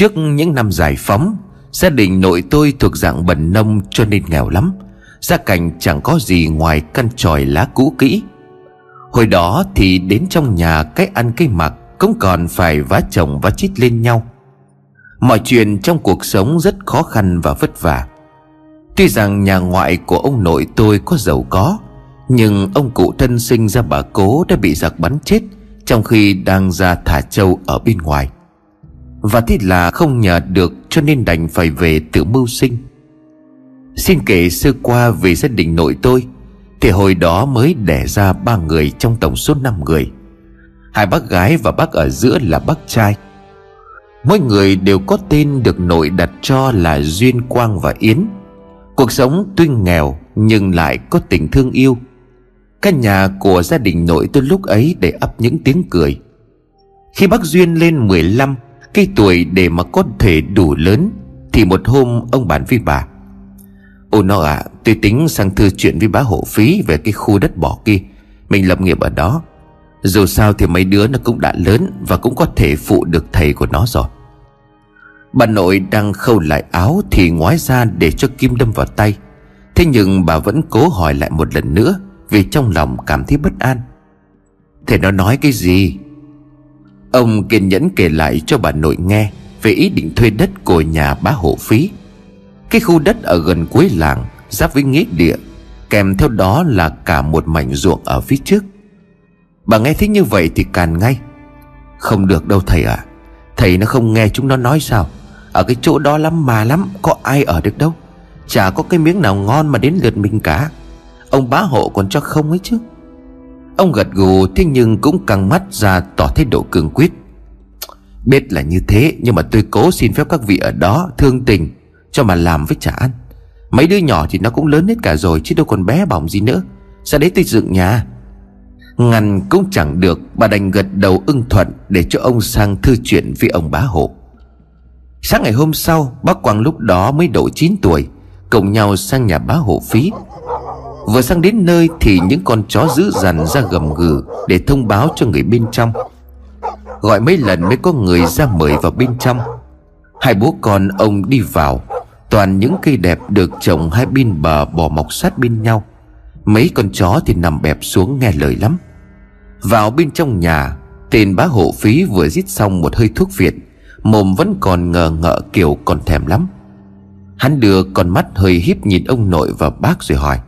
Trước những năm giải phóng, gia đình nội tôi thuộc dạng bần nông cho nên nghèo lắm. Gia cảnh chẳng có gì ngoài căn chòi lá cũ kỹ. Hồi đó thì đến trong nhà cái ăn cái mặc cũng còn phải vá chồng vá chít lên nhau. Mọi chuyện trong cuộc sống rất khó khăn và vất vả. Tuy rằng nhà ngoại của ông nội tôi có giàu có, nhưng ông cụ thân sinh ra bà cố đã bị giặc bắn chết trong khi đang ra thả trâu ở bên ngoài. Và thế là không nhờ được cho nên đành phải về tự mưu sinh. Xin kể sơ qua về gia đình nội tôi, thì hồi đó mới đẻ ra 3 người trong tổng số 5 người. 2 bác gái và bác ở giữa là bác trai. Mỗi người đều có tên được nội đặt cho là Duyên, Quang và Yến. Cuộc sống tuy nghèo nhưng lại có tình thương yêu. Căn nhà của gia đình nội tôi lúc ấy đầy ắp những tiếng cười. Khi bác Duyên lên 15, cái tuổi để mà có thể đủ lớn, thì một hôm ông bàn với bà: "Ôi nó ạ, tôi tính sang thư chuyện với bá hộ phí về cái khu đất bỏ kia, mình lập nghiệp ở đó. Dù sao thì mấy đứa nó cũng đã lớn và cũng có thể phụ được thầy của nó rồi." Bà nội đang khâu lại áo thì ngoái ra để cho kim đâm vào tay. Thế nhưng bà vẫn cố hỏi lại một lần nữa vì trong lòng cảm thấy bất an. "Thế nó nói cái gì?" Ông kiên nhẫn kể lại cho bà nội nghe về ý định thuê đất của nhà bá hộ phí. Cái khu đất ở gần cuối làng, giáp với nghĩa địa, kèm theo đó là cả một mảnh ruộng ở phía trước. Bà nghe thấy như vậy thì càn ngay: "Không được đâu thầy ạ. Thầy nó không nghe chúng nó nói sao? Ở cái chỗ đó lắm mà lắm, có ai ở được đâu. Chả có cái miếng nào ngon mà đến lượt mình cả. Ông bá hộ còn cho không ấy chứ." Ông gật gù, thế nhưng cũng căng mắt ra tỏ thái độ cương quyết: "Biết là như thế, nhưng mà tôi cố xin phép các vị ở đó thương tình cho mà làm với trả ăn. Mấy đứa nhỏ thì nó cũng lớn hết cả rồi chứ đâu còn bé bỏng gì nữa. Ra đấy tôi dựng nhà." Ngăn cũng chẳng được, bà đành gật đầu ưng thuận để cho ông sang thư chuyện với ông bá hộ. Sáng ngày hôm sau, bác Quang lúc đó mới độ 9 tuổi cùng nhau sang nhà bá hộ phí. Vừa sang đến nơi thì những con chó dữ dằn ra gầm gừ để thông báo cho người bên trong. Gọi mấy lần mới có người ra mời vào bên trong. Hai bố con ông đi vào, toàn những cây đẹp được trồng hai bên bờ bò mọc sát bên nhau. Mấy con chó thì nằm bẹp xuống nghe lời lắm. Vào bên trong nhà, tên bá hộ phí vừa rít xong một hơi thuốc Việt, mồm vẫn còn ngờ ngợ kiểu còn thèm lắm. Hắn đưa con mắt hơi híp nhìn ông nội và bác rồi hỏi: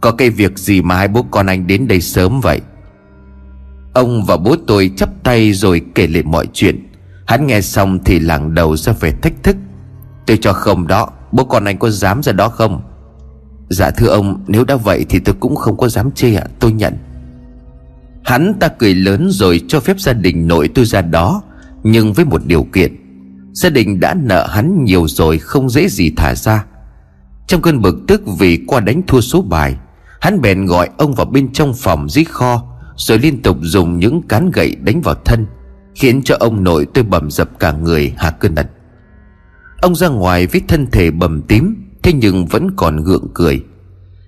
"Có cái việc gì mà hai bố con anh đến đây sớm vậy?" Ông và bố tôi chắp tay rồi kể lại mọi chuyện. Hắn nghe xong thì lảng đầu ra vẻ thách thức: "Tôi cho không đó, bố con anh có dám ra đó không?" "Dạ thưa ông, nếu đã vậy thì tôi cũng không có dám chê ạ, tôi nhận." Hắn ta cười lớn rồi cho phép gia đình nội tôi ra đó, nhưng với một điều kiện. Gia đình đã nợ hắn nhiều rồi, không dễ gì thả ra. Trong cơn bực tức vì qua đánh thua số bài, hắn bèn gọi ông vào bên trong phòng dưới kho, rồi liên tục dùng những cán gậy đánh vào thân, khiến cho ông nội tôi bầm dập cả người hạ cơn đần. Ông ra ngoài với thân thể bầm tím, thế nhưng vẫn còn gượng cười.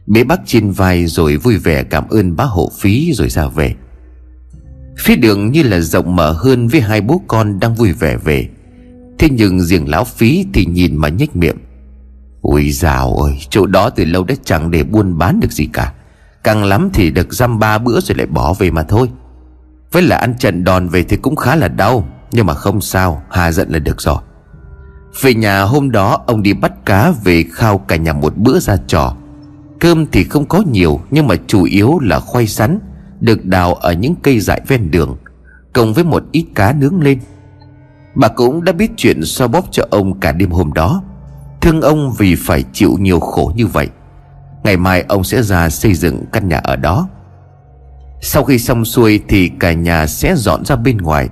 Bế bác trên vai rồi vui vẻ cảm ơn bá hộ phí rồi ra về. Phía đường như là rộng mở hơn với hai bố con đang vui vẻ về. Thế nhưng riêng lão phí thì nhìn mà nhếch miệng: "Ôi dào ơi, chỗ đó từ lâu đã chẳng để buôn bán được gì cả. Càng lắm thì được dăm 3 bữa rồi lại bỏ về mà thôi. Với là ăn trận đòn về thì cũng khá là đau, nhưng mà không sao, hà giận là được rồi." Về nhà hôm đó ông đi bắt cá về khao cả nhà một bữa ra trò. Cơm thì không có nhiều, nhưng mà chủ yếu là khoai sắn được đào ở những cây dại ven đường, cộng với một ít cá nướng lên. Bà cũng đã biết chuyện xoa bóp cho ông cả đêm hôm đó, thương ông vì phải chịu nhiều khổ như vậy. Ngày mai ông sẽ ra xây dựng căn nhà ở đó. Sau khi xong xuôi thì cả nhà sẽ dọn ra bên ngoài.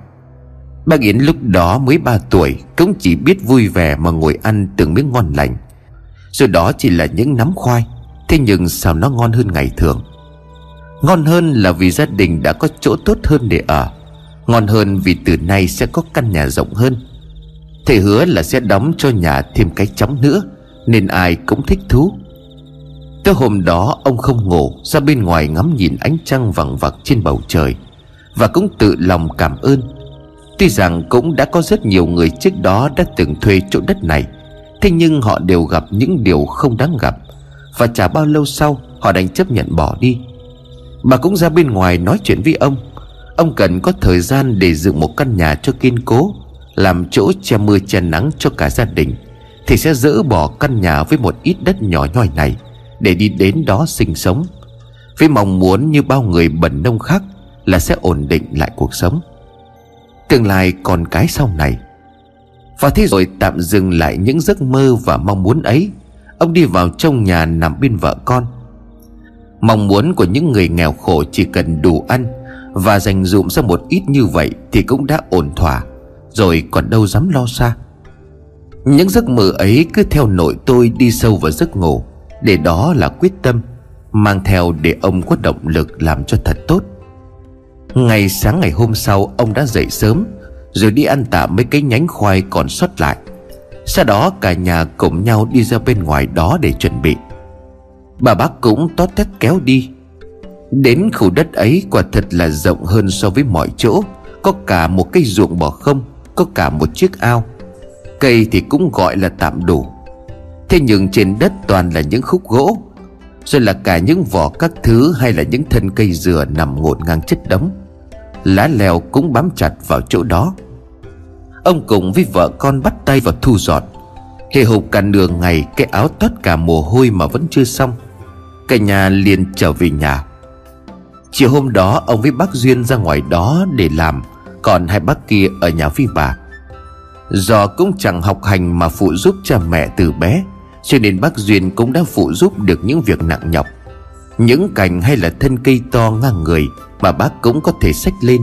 Bác Yến lúc đó mới 3 tuổi, cũng chỉ biết vui vẻ mà ngồi ăn từng miếng ngon lành. Rồi đó chỉ là những nắm khoai, thế nhưng sao nó ngon hơn ngày thường. Ngon hơn là vì gia đình đã có chỗ tốt hơn để ở. Ngon hơn vì từ nay sẽ có căn nhà rộng hơn. Thầy hứa là sẽ đóng cho nhà thêm cái chõng nữa, nên ai cũng thích thú. Tới hôm đó ông không ngủ, ra bên ngoài ngắm nhìn ánh trăng vằng vặc trên bầu trời, và cũng tự lòng cảm ơn. Tuy rằng cũng đã có rất nhiều người trước đó đã từng thuê chỗ đất này, thế nhưng họ đều gặp những điều không đáng gặp, và chả bao lâu sau họ đành chấp nhận bỏ đi. Bà cũng ra bên ngoài nói chuyện với ông. Ông cần có thời gian để dựng một căn nhà cho kiên cố, làm chỗ che mưa che nắng cho cả gia đình, thì sẽ dỡ bỏ căn nhà với một ít đất nhỏ nhoi này để đi đến đó sinh sống, với mong muốn như bao người bần nông khác là sẽ ổn định lại cuộc sống, tương lai còn cái sau này. Và thế rồi tạm dừng lại những giấc mơ và mong muốn ấy, ông đi vào trong nhà nằm bên vợ con. Mong muốn của những người nghèo khổ chỉ cần đủ ăn và dành dụm ra một ít như vậy thì cũng đã ổn thỏa rồi, còn đâu dám lo xa. Những giấc mơ ấy cứ theo nội tôi đi sâu vào giấc ngủ, để đó là quyết tâm mang theo để ông có động lực làm cho thật tốt. Ngày sáng ngày hôm sau, ông đã dậy sớm rồi đi ăn tạm mấy cái nhánh khoai còn sót lại. Sau đó cả nhà cùng nhau đi ra bên ngoài đó để chuẩn bị. Bà bác cũng tót thét kéo đi. Đến khu đất ấy quả thật là rộng hơn so với mọi chỗ, có cả một cây ruộng bỏ không, có cả một chiếc ao. Cây thì cũng gọi là tạm đủ, thế nhưng trên đất toàn là những khúc gỗ, rồi là cả những vỏ các thứ, hay là những thân cây dừa nằm ngổn ngang chất đống. Lá leo cũng bám chặt vào chỗ đó. Ông cùng với vợ con bắt tay vào thu dọn. Hề hục cả nửa ngày, cái áo toát cả mồ hôi mà vẫn chưa xong. Cả nhà liền trở về nhà. Chiều hôm đó ông với bác Duyên ra ngoài đó để làm, còn hai bác kia ở nhà với bà. Do cũng chẳng học hành mà phụ giúp cha mẹ từ bé, cho nên bác Duyên cũng đã phụ giúp được những việc nặng nhọc. Những cành hay là thân cây to ngang người mà bác cũng có thể xách lên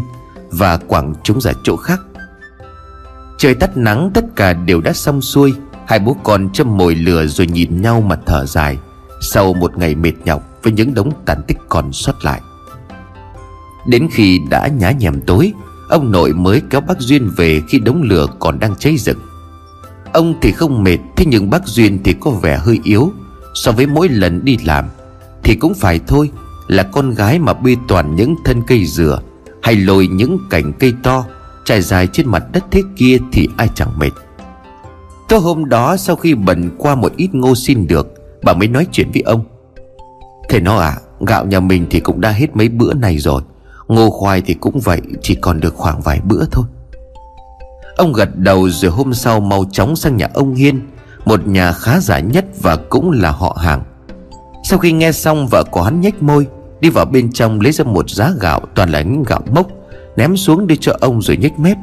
và quẳng chúng ra chỗ khác. Trời tắt nắng, tất cả đều đã xong xuôi. Hai bố con châm mồi lửa rồi nhìn nhau mà thở dài sau một ngày mệt nhọc với những đống tàn tích còn sót lại. Đến khi đã nhá nhem tối, ông nội mới kéo bác Duyên về khi đống lửa còn đang cháy rực. Ông thì không mệt, thế nhưng bác Duyên thì có vẻ hơi yếu. So với mỗi lần đi làm thì cũng phải thôi, là con gái mà bê toàn những thân cây dừa hay lôi những cành cây to trải dài trên mặt đất thế kia thì ai chẳng mệt. Tối hôm đó, sau khi bần qua một ít ngô xin được, bà mới nói chuyện với ông. Thế nó à, gạo nhà mình thì cũng đã hết mấy bữa này rồi, ngô khoai thì cũng vậy, chỉ còn được khoảng vài bữa thôi. Ông gật đầu rồi hôm sau mau chóng sang nhà ông Hiên, một nhà khá giả nhất và cũng là họ hàng. Sau khi nghe xong, vợ của hắn nhếch môi, đi vào bên trong lấy ra một giá gạo toàn là những gạo mốc, ném xuống đưa cho ông rồi nhếch mép.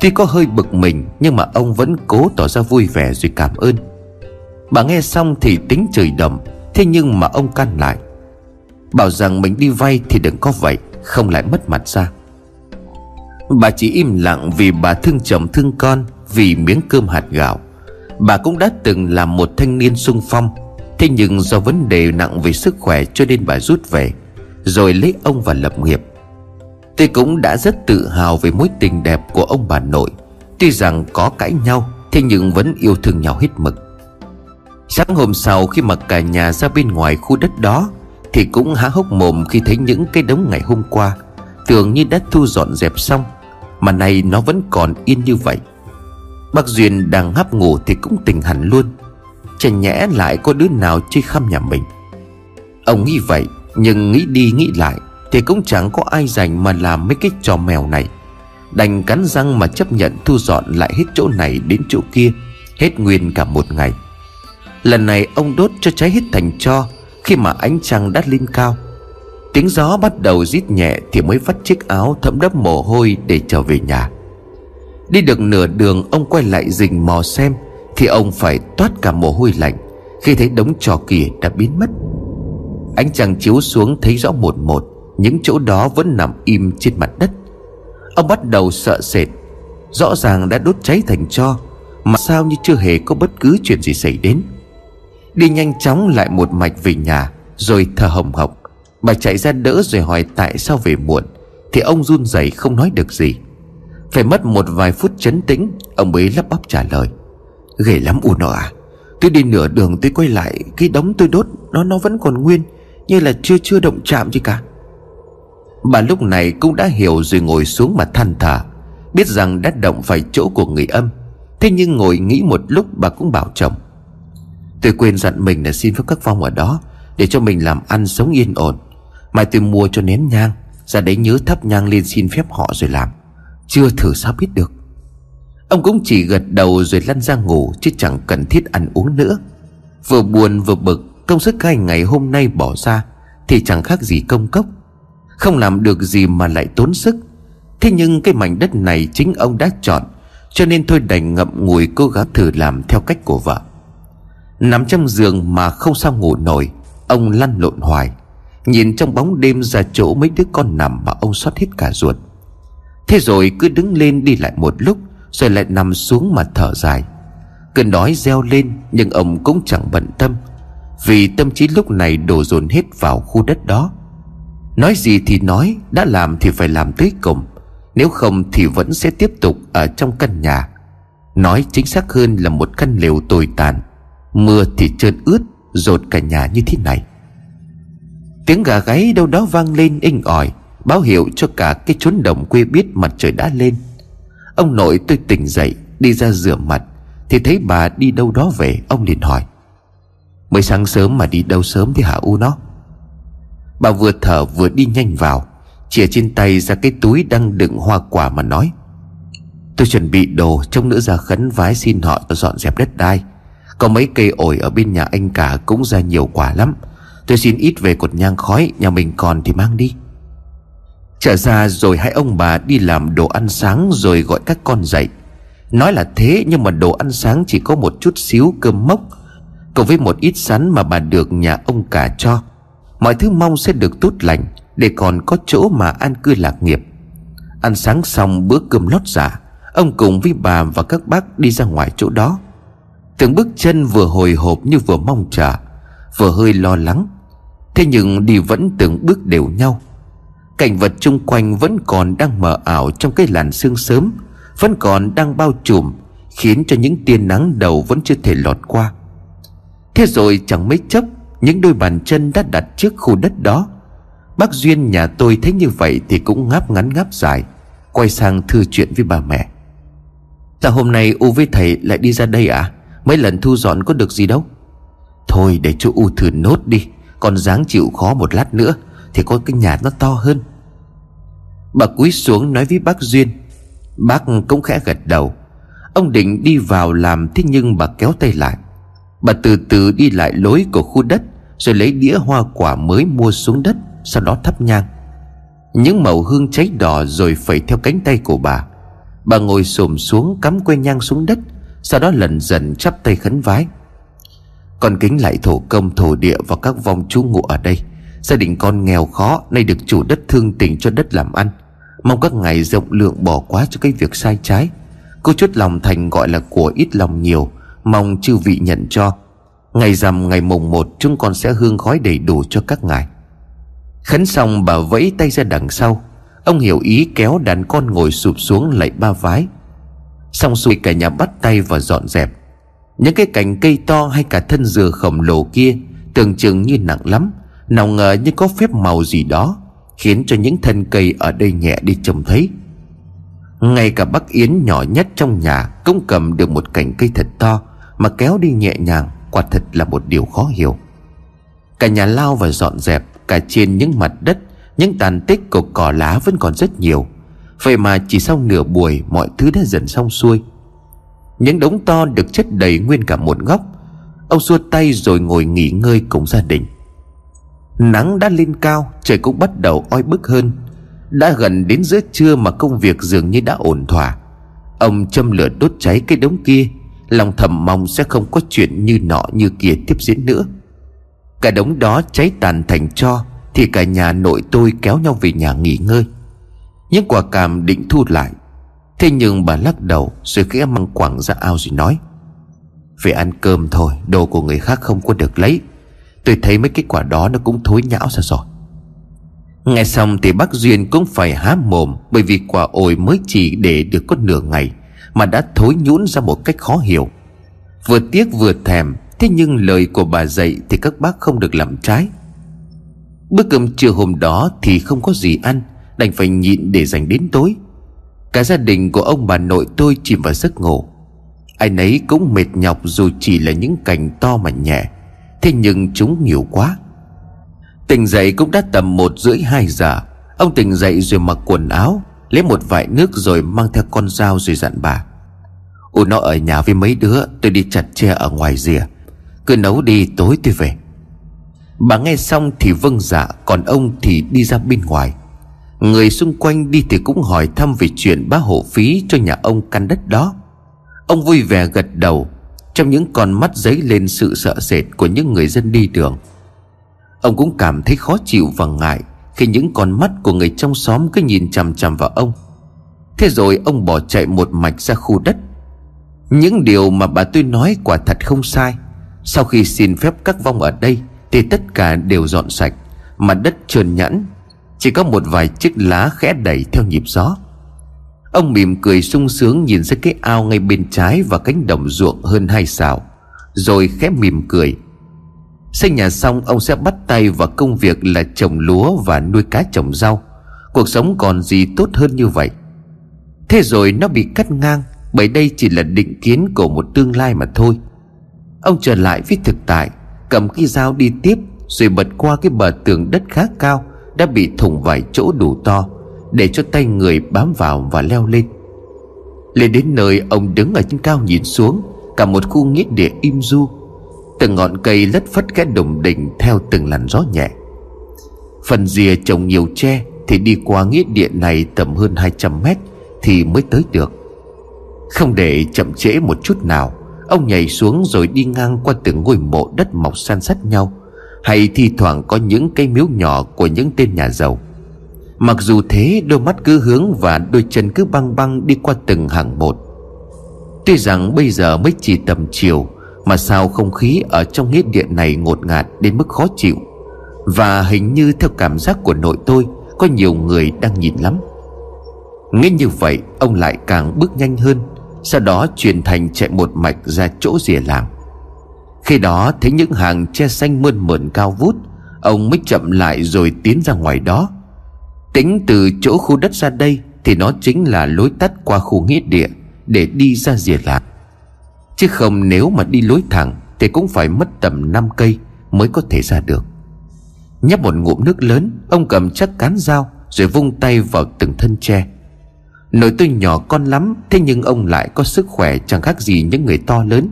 Tuy có hơi bực mình nhưng mà ông vẫn cố tỏ ra vui vẻ rồi cảm ơn. Bà nghe xong thì tính chửi đầm, thế nhưng mà ông can lại, bảo rằng mình đi vay thì đừng có vậy, không lại mất mặt ra. Bà chỉ im lặng vì bà thương chồng thương con, vì miếng cơm hạt gạo. Bà cũng đã từng là một thanh niên xung phong, thế nhưng do vấn đề nặng về sức khỏe cho nên bà rút về, rồi lấy ông và lập nghiệp. Tôi cũng đã rất tự hào về mối tình đẹp của ông bà nội. Tuy rằng có cãi nhau, thế nhưng vẫn yêu thương nhau hết mực. Sáng hôm sau, khi mà cả nhà ra bên ngoài khu đất đó thì cũng há hốc mồm khi thấy những cái đống ngày hôm qua tưởng như đã thu dọn dẹp xong mà nay nó vẫn còn yên như vậy. Bác Duyên đang hấp ngủ thì cũng tỉnh hẳn luôn. Chả nhẽ lại có đứa nào chơi khăm nhà mình. Ông nghĩ vậy, nhưng nghĩ đi nghĩ lại thì cũng chẳng có ai rảnh mà làm mấy cái trò mèo này. Đành cắn răng mà chấp nhận thu dọn lại hết chỗ này đến chỗ kia, hết nguyên cả một ngày. Lần này ông đốt cho cháy hết thành tro khi mà ánh trăng đã lên cao. Tiếng gió bắt đầu rít nhẹ thì mới vắt chiếc áo thấm đẫm mồ hôi để trở về nhà. Đi được nửa đường, ông quay lại rình mò xem thì ông phải toát cả mồ hôi lạnh khi thấy đống tro kia đã biến mất. Ánh trăng chiếu xuống thấy rõ một một những chỗ đó vẫn nằm im trên mặt đất. Ông bắt đầu sợ sệt. Rõ ràng đã đốt cháy thành tro mà sao như chưa hề có bất cứ chuyện gì xảy đến. Đi nhanh chóng lại một mạch về nhà rồi thở hồng hộc. Bà chạy ra đỡ rồi hỏi tại sao về muộn, thì ông run rẩy không nói được gì. Phải mất một vài phút trấn tĩnh, ông mới lắp bắp trả lời. Ghê lắm ù nọ à, tôi đi nửa đường tôi quay lại, cái đống tôi đốt nó vẫn còn nguyên, như là chưa động chạm gì cả. Bà lúc này cũng đã hiểu rồi, ngồi xuống mà than thở. biết rằng đã động phải chỗ của người âm. Thế nhưng ngồi nghĩ một lúc, bà cũng bảo chồng: tôi quên dặn mình là xin phép các Phong ở đó để cho mình làm ăn sống yên ổn. Mai tôi mua cho nén nhang, ra đấy nhớ thắp nhang lên xin phép họ rồi làm. Chưa thử sao biết được. Ông cũng chỉ gật đầu rồi lăn ra ngủ, chứ chẳng cần thiết ăn uống nữa. Vừa buồn vừa bực, công sức các anh ngày hôm nay bỏ ra thì chẳng khác gì công cốc, không làm được gì mà lại tốn sức. Thế nhưng cái mảnh đất này chính ông đã chọn, cho nên thôi đành ngậm ngùi cố gắng thử làm theo cách của vợ. Nằm trong giường mà không sao ngủ nổi, ông lăn lộn hoài, nhìn trong bóng đêm ra chỗ mấy đứa con nằm mà ông xót hết cả ruột. Thế rồi cứ đứng lên đi lại một lúc rồi lại nằm xuống mà thở dài. Cơn đói reo lên nhưng ông cũng chẳng bận tâm, vì tâm trí lúc này đổ dồn hết vào khu đất đó. Nói gì thì nói, đã làm thì phải làm tới cùng, nếu không thì vẫn sẽ tiếp tục ở trong căn nhà. Nói chính xác hơn là một căn lều tồi tàn, mưa thì trơn ướt dột cả nhà như thế này. Tiếng gà gáy đâu đó vang lên inh ỏi, báo hiệu cho cả cái chốn đồng quê biết mặt trời đã lên. Ông nội tôi tỉnh dậy đi ra rửa mặt thì thấy bà đi đâu đó về. Ông liền hỏi: mới sáng sớm mà đi đâu sớm thế hả U nó? Bà vừa thở vừa đi nhanh vào, chìa trên tay ra cái túi đang đựng hoa quả mà nói: tôi chuẩn bị đồ, chốc nữa ra khấn vái xin họ dọn dẹp đất đai. Có mấy cây ổi ở bên nhà anh cả cũng ra nhiều quả lắm, tôi xin ít về cột nhang khói, nhà mình còn thì mang đi. Trở ra rồi hai ông bà đi làm đồ ăn sáng rồi gọi các con dậy. Nói là thế nhưng mà đồ ăn sáng chỉ có một chút xíu cơm mốc cộng với một ít sắn mà bà được nhà ông cả cho. Mọi thứ mong sẽ được tốt lành để còn có chỗ mà an cư lạc nghiệp. Ăn sáng xong bữa cơm lót giả, ông cùng với bà và các bác đi ra ngoài chỗ đó. Từng bước chân vừa hồi hộp như vừa mong chờ, vừa hơi lo lắng. Thế nhưng đi vẫn từng bước đều nhau. Cảnh vật chung quanh vẫn còn đang mờ ảo trong cái làn sương sớm, vẫn còn đang bao trùm, khiến cho những tia nắng đầu vẫn chưa thể lọt qua. Thế rồi chẳng mấy chốc, những đôi bàn chân đã đặt trước khu đất đó. Bác Duyên nhà tôi thấy như vậy thì cũng ngáp ngắn ngáp dài, quay sang thư chuyện với bà mẹ: sao hôm nay U với thầy lại đi ra đây à? Mấy lần thu dọn có được gì đâu. Thôi để chú U thử nốt đi, còn dáng chịu khó một lát nữa thì có cái nhà nó to hơn. Bà cúi xuống nói với bác Duyên. Bác cũng khẽ gật đầu. Ông định đi vào làm, thế nhưng bà kéo tay lại. Bà từ từ đi lại lối của khu đất, rồi lấy đĩa hoa quả mới mua xuống đất, sau đó thắp nhang. Những mẩu hương cháy đỏ rồi phẩy theo cánh tay của bà. Bà ngồi xổm xuống cắm que nhang xuống đất, sau đó lần dần chắp tay khấn vái: con kính lại thổ công thổ địa và các vong chú ngụ ở đây. Gia đình con nghèo khó, nay được chủ đất thương tình cho đất làm ăn. Mong các ngài rộng lượng bỏ quá cho cái việc sai trái. Cô chút lòng thành gọi là của ít lòng nhiều, mong chư vị nhận cho. Ngày rằm ngày mùng 1 chúng con sẽ hương khói đầy đủ cho các ngài. Khấn xong bà vẫy tay ra đằng sau. Ông hiểu ý kéo đàn con ngồi sụp xuống lạy ba vái. Xong xuôi cả nhà bắt tay và dọn dẹp. Những cái cành cây to hay cả thân dừa khổng lồ kia tưởng chừng như nặng lắm, nào ngờ như có phép màu gì đó khiến cho những thân cây ở đây nhẹ đi trông thấy. Ngay cả bác Yến nhỏ nhất trong nhà cũng cầm được một cành cây thật to mà kéo đi nhẹ nhàng, quả thật là một điều khó hiểu. Cả nhà lao và dọn dẹp, cả trên những mặt đất những tàn tích của cỏ lá vẫn còn rất nhiều. Vậy mà chỉ sau nửa buổi mọi thứ đã dần xong xuôi. Những đống to được chất đầy nguyên cả một góc. Ông xua tay rồi ngồi nghỉ ngơi cùng gia đình. Nắng đã lên cao, trời cũng bắt đầu oi bức hơn. Đã gần đến giữa trưa mà công việc dường như đã ổn thỏa. Ông châm lửa đốt cháy cái đống kia, lòng thầm mong sẽ không có chuyện như nọ như kia tiếp diễn nữa. Cả đống đó cháy tàn thành tro thì cả nhà nội tôi kéo nhau về nhà nghỉ ngơi. Những quả càm định thu lại, thế nhưng bà lắc đầu rồi khẽ mang quẳng ra ao rồi nói: về ăn cơm thôi, đồ của người khác không có được lấy. Tôi thấy mấy cái quả đó nó cũng thối nhão ra rồi. Nghe xong thì bác Duyên cũng phải há mồm, bởi vì quả ổi mới chỉ để được có nửa ngày mà đã thối nhũn ra một cách khó hiểu. Vừa tiếc vừa thèm, thế nhưng lời của bà dạy thì các bác không được làm trái. Bữa cơm trưa hôm đó thì không có gì ăn, đành phải nhịn để dành đến tối. Cả gia đình của ông bà nội tôi chìm vào giấc ngủ. Ai nấy cũng mệt nhọc dù chỉ là những cành to mà nhẹ, thế nhưng chúng nhiều quá. Tỉnh dậy cũng đã tầm 1:30-2 giờ. Ông tỉnh dậy rồi mặc quần áo, lấy một vại nước rồi mang theo con dao rồi dặn bà: "Ủa, nó ở nhà với mấy đứa, tôi đi chặt tre ở ngoài rìa, cứ nấu đi tối tôi về." Bà nghe xong thì vâng dạ, còn ông thì đi ra bên ngoài. Người xung quanh đi thì cũng hỏi thăm về chuyện bá hộ phí cho nhà ông căn đất đó. Ông vui vẻ gật đầu, trong những con mắt dấy lên sự sợ sệt của những người dân đi đường. Ông cũng cảm thấy khó chịu và ngại khi những con mắt của người trong xóm cứ nhìn chằm chằm vào ông. Thế rồi ông bỏ chạy một mạch ra khu đất. Những điều mà bà tôi nói quả thật không sai. Sau khi xin phép các vong ở đây thì tất cả đều dọn sạch, mặt đất trơn nhẵn, chỉ có một vài chiếc lá khẽ đẩy theo nhịp gió. Ông mỉm cười sung sướng nhìn ra cái ao ngay bên trái và cánh đồng ruộng hơn 2 sào, rồi khẽ mỉm cười. Xây nhà xong, ông sẽ bắt tay vào công việc là trồng lúa và nuôi cá trồng rau. Cuộc sống còn gì tốt hơn như vậy. Thế rồi nó bị cắt ngang bởi đây chỉ là định kiến của một tương lai mà thôi. Ông trở lại với thực tại, cầm cái dao đi tiếp, rồi bật qua cái bờ tường đất khá cao, đã bị thủng vài chỗ đủ to để cho tay người bám vào và leo lên. Lên đến nơi, ông đứng ở trên cao nhìn xuống cả một khu nghĩa địa im ru. Từng ngọn cây lất phất khẽ đùng đỉnh theo từng làn gió nhẹ. Phần rìa trồng nhiều tre, thì đi qua nghĩa địa này tầm hơn 200 mét thì mới tới được. Không để chậm trễ một chút nào, ông nhảy xuống rồi đi ngang qua từng ngôi mộ đất mọc san sát nhau, hay thi thoảng có những cây miếu nhỏ của những tên nhà giàu. Mặc dù thế, đôi mắt cứ hướng và đôi chân cứ băng băng đi qua từng hàng một. Tuy rằng bây giờ mới chỉ tầm chiều, mà sao không khí ở trong nghĩa địa này ngột ngạt đến mức khó chịu. Và hình như theo cảm giác của nội tôi, có nhiều người đang nhìn lắm. Nghĩ như vậy, ông lại càng bước nhanh hơn, sau đó chuyển thành chạy một mạch ra chỗ rìa làng. Khi đó thấy những hàng tre xanh mơn mởn cao vút, ông mới chậm lại rồi tiến ra ngoài đó. Tính từ chỗ khu đất ra đây thì nó chính là lối tắt qua khu nghĩa địa để đi ra rìa làng, chứ không nếu mà đi lối thẳng thì cũng phải mất tầm 5 cây mới có thể ra được. Nhấp một ngụm nước lớn, ông cầm chắc cán dao rồi vung tay vào từng thân tre. Nội tôi nhỏ con lắm, thế nhưng ông lại có sức khỏe chẳng khác gì những người to lớn.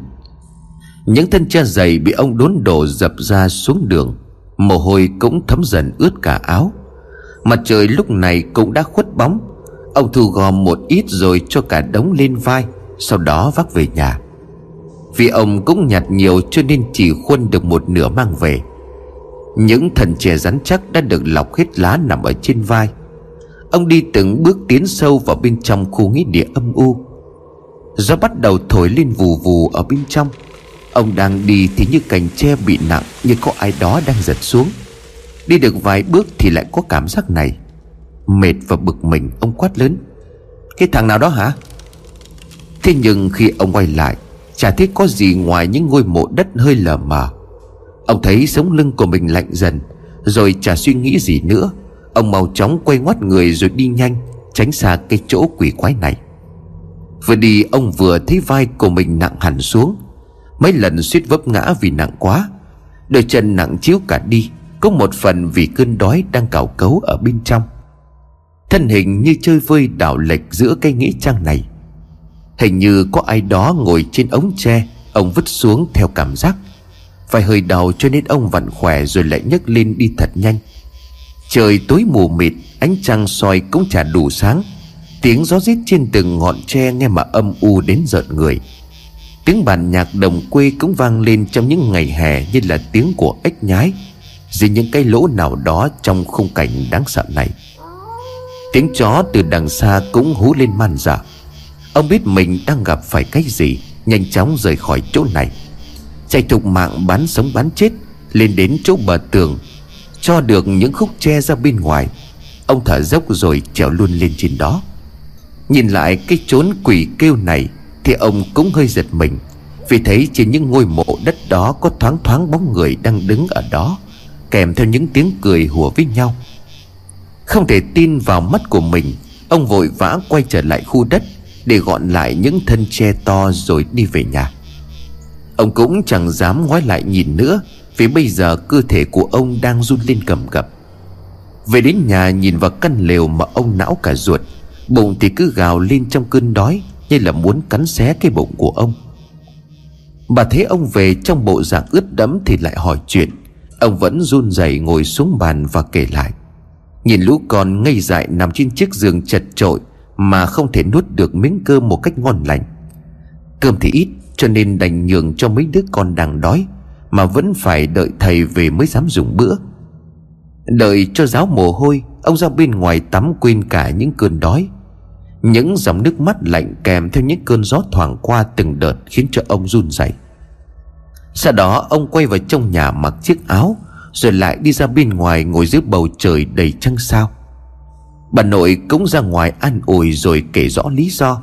Những thân tre dày bị ông đốn đổ dập ra xuống đường, mồ hôi cũng thấm dần ướt cả áo. Mặt trời lúc này cũng đã khuất bóng. Ông thu gom một ít rồi cho cả đống lên vai, sau đó vác về nhà. Vì ông cũng nhặt nhiều cho nên chỉ khuân được một nửa mang về. Những thân tre rắn chắc đã được lọc hết lá nằm ở trên vai. Ông đi từng bước tiến sâu vào bên trong khu nghĩa địa âm u. Gió bắt đầu thổi lên vù vù ở bên trong. Ông đang đi thì như cành tre bị nặng, như có ai đó đang giật xuống. Đi được vài bước thì lại có cảm giác này. Mệt và bực mình, ông quát lớn: "Cái thằng nào đó hả?" Thế nhưng khi ông quay lại, chả thấy có gì ngoài những ngôi mộ đất hơi lờ mờ. Ông thấy sống lưng của mình lạnh dần, rồi chả suy nghĩ gì nữa. Ông mau chóng quay ngoắt người rồi đi nhanh, tránh xa cái chỗ quỷ quái này. Vừa đi, ông vừa thấy vai của mình nặng hẳn xuống. Mấy lần suýt vấp ngã vì nặng quá. Đôi chân nặng chiếu cả đi, có một phần vì cơn đói đang cào cấu ở bên trong. Thân hình như chơi vơi đảo lệch giữa cây nghĩa trang này. Hình như có ai đó ngồi trên ống tre ông vứt xuống theo cảm giác. Phải hơi đau cho nên ông vặn khỏe rồi lại nhấc lên đi thật nhanh. Trời tối mù mịt, ánh trăng soi cũng chả đủ sáng. Tiếng gió rít trên từng ngọn tre nghe mà âm u đến rợn người. Tiếng bản nhạc đồng quê cũng vang lên trong những ngày hè như là tiếng của ếch nhái dưới những cái lỗ nào đó trong khung cảnh đáng sợ này. Tiếng chó từ đằng xa cũng hú lên man dợ. Ông biết mình đang gặp phải cái gì, nhanh chóng rời khỏi chỗ này, chạy thục mạng bán sống bán chết lên đến chỗ bờ tường cho được những khúc tre ra bên ngoài. Ông thở dốc rồi trèo luôn lên trên đó. Nhìn lại cái chốn quỷ kêu này thì ông cũng hơi giật mình, vì thấy trên những ngôi mộ đất đó có thoáng thoáng bóng người đang đứng ở đó, kèm theo những tiếng cười hùa với nhau. Không thể tin vào mắt của mình, Ông vội vã quay trở lại khu đất để gọn lại những thân tre to rồi đi về nhà. Ông cũng chẳng dám ngoái lại nhìn nữa, vì bây giờ cơ thể của ông đang run lên cầm cập. Về đến nhà nhìn vào căn lều mà ông não cả ruột, bụng thì cứ gào lên trong cơn đói như là muốn cắn xé cái bụng của ông. Bà thấy ông về trong bộ dạng ướt đẫm thì lại hỏi chuyện. Ông vẫn run rẩy ngồi xuống bàn và kể lại. Nhìn lũ con ngây dại nằm trên chiếc giường chật chội mà không thể nuốt được miếng cơm một cách ngon lành. Cơm thì ít cho nên đành nhường cho mấy đứa con đang đói, mà vẫn phải đợi thầy về mới dám dùng bữa. Đợi cho ráo mồ hôi, ông ra bên ngoài tắm quên cả những cơn đói. Những dòng nước mắt lạnh kèm theo những cơn gió thoảng qua từng đợt khiến cho ông run rẩy. Sau đó ông quay vào trong nhà mặc chiếc áo, rồi lại đi ra bên ngoài ngồi dưới bầu trời đầy trăng sao. Bà nội cũng ra ngoài an ủi rồi kể rõ lý do.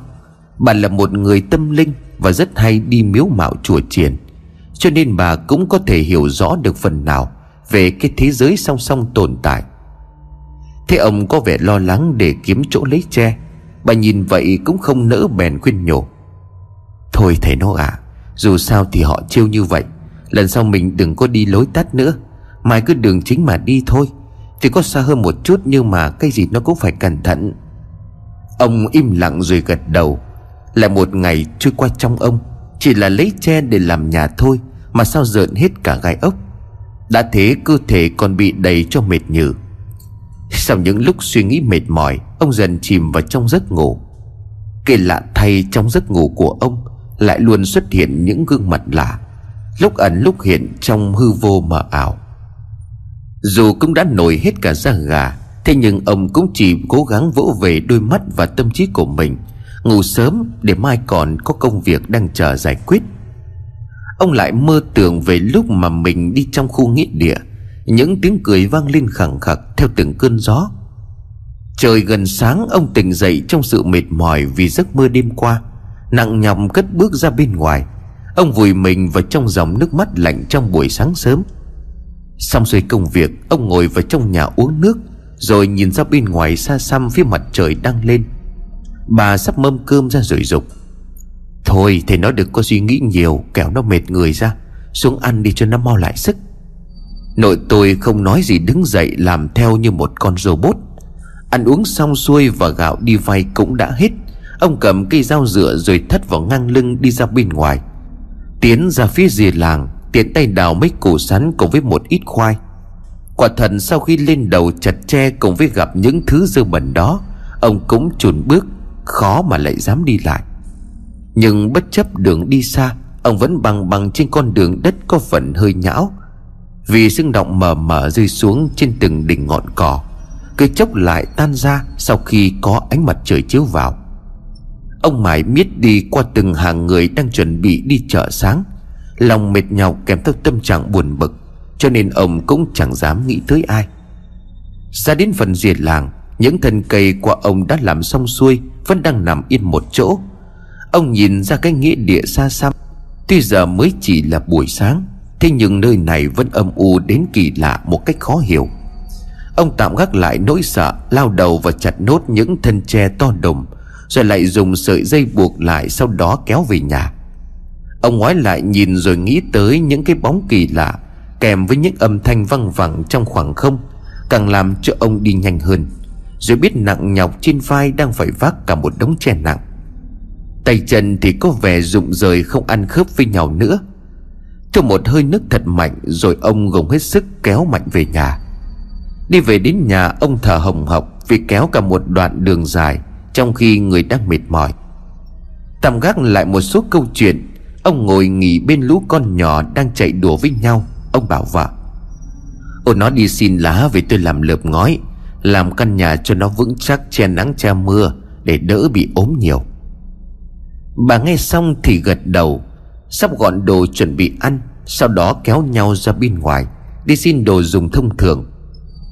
Bà là một người tâm linh và rất hay đi miếu mạo chùa chiền, cho nên bà cũng có thể hiểu rõ được phần nào về cái thế giới song song tồn tại. Thế ông có vẻ lo lắng để kiếm chỗ lấy tre. Bà nhìn vậy cũng không nỡ, bèn khuyên nhủ: "Thôi thầy nó ạ, dù sao thì họ trêu như vậy, lần sau mình đừng có đi lối tắt nữa, mai cứ đường chính mà đi thôi. Thì có xa hơn một chút nhưng mà cái gì nó cũng phải cẩn thận." Ông im lặng rồi gật đầu. Lại một ngày trôi qua trong ông, chỉ là lấy tre để làm nhà thôi mà sao rợn hết cả gai ốc. Đã thế cơ thể còn bị đầy cho mệt nhừ. Sau những lúc suy nghĩ mệt mỏi, ông dần chìm vào trong giấc ngủ. Kỳ lạ thay, trong giấc ngủ của ông lại luôn xuất hiện những gương mặt lạ, lúc ẩn lúc hiện trong hư vô mờ ảo. Dù cũng đã nổi hết cả da gà, thế nhưng ông cũng chỉ cố gắng vỗ về đôi mắt và tâm trí của mình, ngủ sớm để mai còn có công việc đang chờ giải quyết. Ông lại mơ tưởng về lúc mà mình đi trong khu nghĩa địa, những tiếng cười vang lên khẳng khặc theo từng cơn gió. Trời gần sáng, ông tỉnh dậy trong sự mệt mỏi vì giấc mơ đêm qua. Nặng nhọc cất bước ra bên ngoài, ông vùi mình vào trong dòng nước mắt lạnh trong buổi sáng sớm. Xong xuôi công việc, ông ngồi vào trong nhà uống nước, rồi nhìn ra bên ngoài xa xăm phía mặt trời đang lên. Bà sắp mâm cơm ra rồi dục: "Thôi thầy nó đừng có suy nghĩ nhiều, kẻo nó mệt người ra, xuống ăn đi cho nó mau lại sức." Nội tôi không nói gì, đứng dậy làm theo như một con robot. Ăn uống xong xuôi và gạo đi vay cũng đã hết, ông cầm cây dao dựa rồi thắt vào ngang lưng đi ra bên ngoài. Tiến ra phía rìa làng, tiện tay đào mấy củ sắn cùng với một ít khoai. Quả thật sau khi lên đầu chặt tre cùng với gặp những thứ dơ bẩn đó, ông cũng chùn bước, khó mà lại dám đi lại. Nhưng bất chấp đường đi xa, ông vẫn băng băng trên con đường đất có phần hơi nhão, vì sương động mờ mờ rơi xuống trên từng đỉnh ngọn cỏ, cứ chốc lại tan ra sau khi có ánh mặt trời chiếu vào. Ông mải miết đi qua từng hàng người đang chuẩn bị đi chợ sáng, lòng mệt nhọc kèm theo tâm trạng buồn bực, cho nên ông cũng chẳng dám nghĩ tới ai. Ra đến phần rìa làng, những thân cây qua ông đã làm xong xuôi vẫn đang nằm yên một chỗ. Ông nhìn ra cái nghĩa địa xa xăm. Tuy giờ mới chỉ là buổi sáng, thế nhưng nơi này vẫn âm u đến kỳ lạ một cách khó hiểu. Ông tạm gác lại nỗi sợ, lao đầu và chặt nốt những thân tre to đùng, rồi lại dùng sợi dây buộc lại, sau đó kéo về nhà. Ông ngoái lại nhìn rồi nghĩ tới những cái bóng kỳ lạ kèm với những âm thanh văng vẳng trong khoảng không, càng làm cho ông đi nhanh hơn, rồi biết nặng nhọc trên vai đang phải vác cả một đống tre nặng. Tay chân thì có vẻ rụng rời không ăn khớp với nhau nữa. Trong một hơi nước thật mạnh rồi ông gồng hết sức kéo mạnh về nhà. Đi về đến nhà, ông thở hồng hộc vì kéo cả một đoạn đường dài trong khi người đang mệt mỏi. Tạm gác lại một số câu chuyện, ông ngồi nghỉ bên lũ con nhỏ đang chạy đùa với nhau. Ông bảo vợ: "Ôi nó đi xin lá về tôi làm lợp ngói, làm căn nhà cho nó vững chắc, che nắng che mưa để đỡ bị ốm nhiều." Bà nghe xong thì gật đầu, sắp gọn đồ chuẩn bị ăn, sau đó kéo nhau ra bên ngoài đi xin đồ dùng thông thường,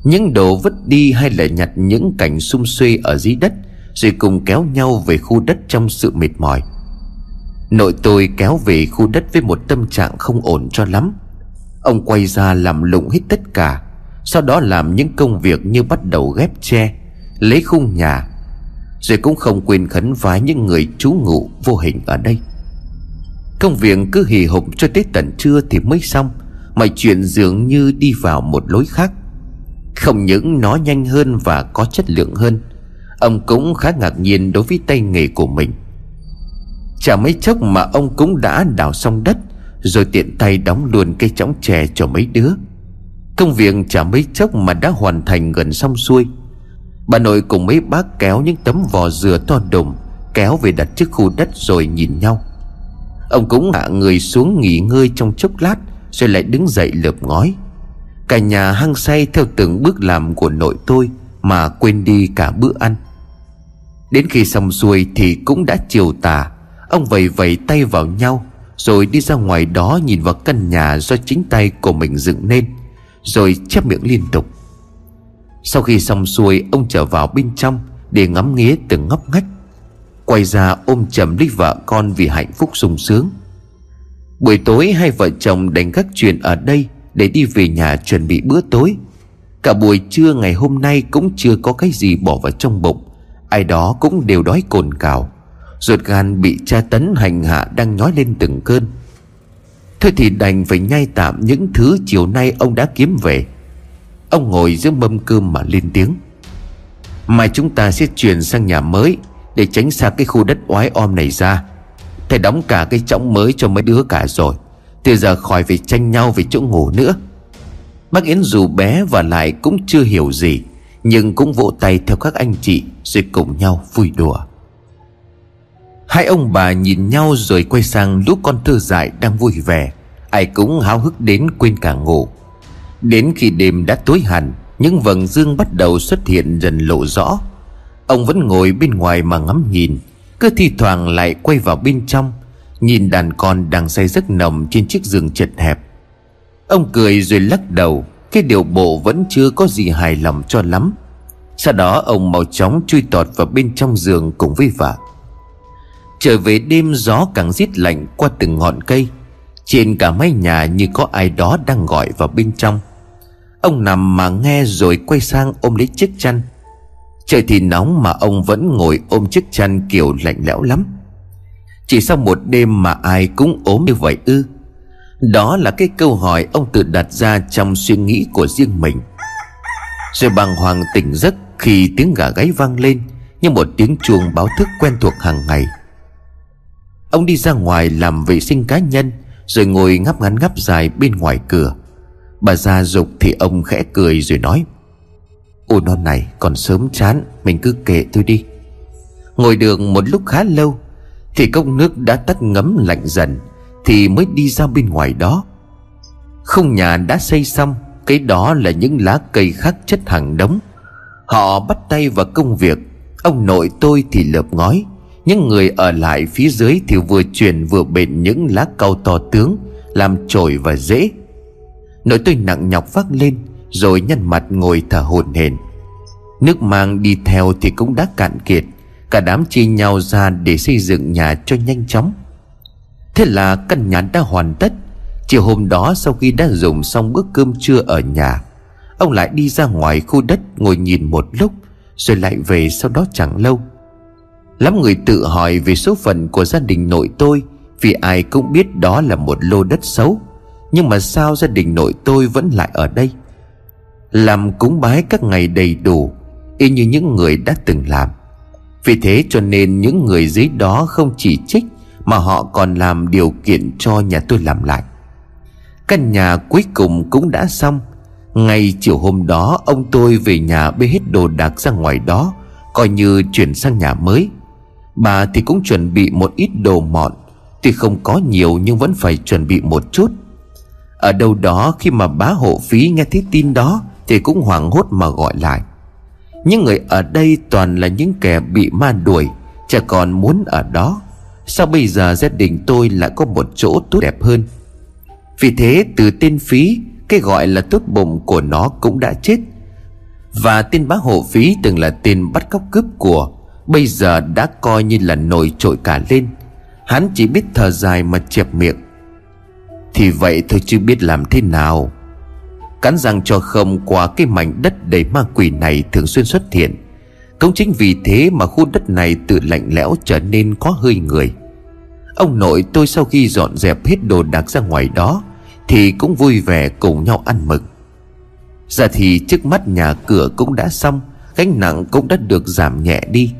những đồ vứt đi hay là nhặt những cành sum suê ở dưới đất, rồi cùng kéo nhau về khu đất trong sự mệt mỏi. Nội tôi kéo về khu đất với một tâm trạng không ổn cho lắm. Ông quay ra làm lụng hết tất cả, sau đó làm những công việc như bắt đầu ghép tre, lấy khung nhà. rồi cũng không quên khấn vái những người trú ngụ vô hình ở đây. Công việc cứ hì hục cho tới tận trưa thì mới xong. Mọi chuyện dường như đi vào một lối khác. Không những nó nhanh hơn và có chất lượng hơn, ông cũng khá ngạc nhiên đối với tay nghề của mình. Chả mấy chốc mà ông cũng đã đào xong đất, rồi tiện tay đóng luôn cây chõng chè cho mấy đứa. Công việc chả mấy chốc mà đã hoàn thành gần xong xuôi. Bà nội cùng mấy bác kéo những tấm vò dừa to đùng kéo về đặt trước khu đất rồi nhìn nhau. Ông cũng hạ người xuống nghỉ ngơi trong chốc lát, rồi lại đứng dậy lượp ngói. Cả nhà hăng say theo từng bước làm của nội tôi mà quên đi cả bữa ăn. Đến khi xong xuôi thì cũng đã chiều tà. Ông vầy vầy tay vào nhau rồi đi ra ngoài đó, nhìn vào căn nhà do chính tay của mình dựng nên, rồi chép miệng liên tục. Sau khi xong xuôi, ông trở vào bên trong để ngắm nghía từng ngóc ngách, quay ra ôm chầm lấy vợ con vì hạnh phúc sung sướng. Buổi tối hai vợ chồng đành gác chuyện ở đây để đi về nhà chuẩn bị bữa tối. Cả buổi trưa ngày hôm nay cũng chưa có cái gì bỏ vào trong bụng, ai đó cũng đều đói cồn cào. Ruột gan bị tra tấn hành hạ đang nhói lên từng cơn. Thôi thì đành phải nhai tạm những thứ chiều nay ông đã kiếm về. Ông ngồi giữa mâm cơm mà lên tiếng. Mai chúng ta sẽ chuyển sang nhà mới, để tránh xa cái khu đất oái om này ra. Thầy đóng cả cái chõng mới cho mấy đứa cả rồi, từ giờ khỏi phải tranh nhau về chỗ ngủ nữa. Bác Yến dù bé và lại cũng chưa hiểu gì, nhưng cũng vỗ tay theo các anh chị rồi cùng nhau vui đùa. Hai ông bà nhìn nhau rồi quay sang lũ con thơ dại đang vui vẻ. Ai cũng háo hức đến quên cả ngủ. Đến khi đêm đã tối hẳn, những vầng dương bắt đầu xuất hiện dần lộ rõ. Ông vẫn ngồi bên ngoài mà ngắm nhìn, cứ thi thoảng lại quay vào bên trong, nhìn đàn con đang say giấc nồng trên chiếc giường chật hẹp. Ông cười rồi lắc đầu, cái điều bộ vẫn chưa có gì hài lòng cho lắm. Sau đó ông mau chóng chui tọt vào bên trong giường cùng với vợ. Trở về đêm, gió càng rít lạnh qua từng ngọn cây. Trên cả mái nhà như có ai đó đang gọi vào bên trong. Ông nằm mà nghe rồi quay sang ôm lấy chiếc chăn. Trời thì nóng mà ông vẫn ngồi ôm chiếc chăn kiểu lạnh lẽo lắm. Chỉ sau một đêm mà ai cũng ốm như vậy ư? Đó là cái câu hỏi ông tự đặt ra trong suy nghĩ của riêng mình. Rồi bàng hoàng tỉnh giấc khi tiếng gà gáy vang lên như một tiếng chuông báo thức quen thuộc hàng ngày. Ông đi ra ngoài làm vệ sinh cá nhân rồi ngồi ngáp ngắn ngáp dài bên ngoài cửa. Bà ra dục thì ông khẽ cười rồi nói: "Ôi non này còn sớm chán, mình cứ kệ tôi đi." Ngồi được một lúc khá lâu thì cốc nước đã tắt ngấm lạnh dần, thì mới đi ra bên ngoài đó. Khung nhà đã xây xong, cái đó là những lá cây khác chất hàng đống. Họ bắt tay vào công việc. Ông nội tôi thì lợp ngói, những người ở lại phía dưới thì vừa chuyển vừa bện những lá cau to tướng làm chổi và rễ. Nội tôi nặng nhọc vác lên rồi nhăn mặt ngồi thở hổn hển. Nước mang đi theo thì cũng đã cạn kiệt. Cả đám chia nhau ra để xây dựng nhà cho nhanh chóng. Thế là căn nhà đã hoàn tất. Chiều hôm đó, sau khi đã dùng xong bữa cơm trưa ở nhà, ông lại đi ra ngoài khu đất ngồi nhìn một lúc rồi lại về. Sau đó chẳng lâu, lắm người tự hỏi về số phận của gia đình nội tôi, vì ai cũng biết đó là một lô đất xấu. Nhưng mà sao gia đình nội tôi vẫn lại ở đây, làm cúng bái các ngày đầy đủ y như những người đã từng làm. Vì thế cho nên những người dưới đó không chỉ trích mà họ còn làm điều kiện cho nhà tôi làm lại. Căn nhà cuối cùng cũng đã xong. Ngay chiều hôm đó, ông tôi về nhà bê hết đồ đạc ra ngoài đó, coi như chuyển sang nhà mới. Bà thì cũng chuẩn bị một ít đồ mọn, tuy không có nhiều nhưng vẫn phải chuẩn bị một chút. Ở đâu đó khi mà bá hộ phí nghe thấy tin đó thì cũng hoảng hốt mà gọi lại. Những người ở đây toàn là những kẻ bị ma đuổi, chả còn muốn ở đó. Sao bây giờ gia đình tôi lại có một chỗ tốt đẹp hơn? Vì thế từ tên Phí, cái gọi là tốt bụng của nó cũng đã chết. Và tên bá hộ Phí từng là tên bắt cóc cướp của, bây giờ đã coi như là nổi trội cả lên. Hắn chỉ biết thở dài mà chẹp miệng. Thì vậy thôi chứ biết làm thế nào. Cắn răng cho không qua cái mảnh đất đầy ma quỷ này thường xuyên xuất hiện. Cũng chính vì thế mà khu đất này từ lạnh lẽo trở nên có hơi người. Ông nội tôi sau khi dọn dẹp hết đồ đạc ra ngoài đó thì cũng vui vẻ cùng nhau ăn mừng. Giờ thì trước mắt nhà cửa cũng đã xong, gánh nặng cũng đã được giảm nhẹ đi.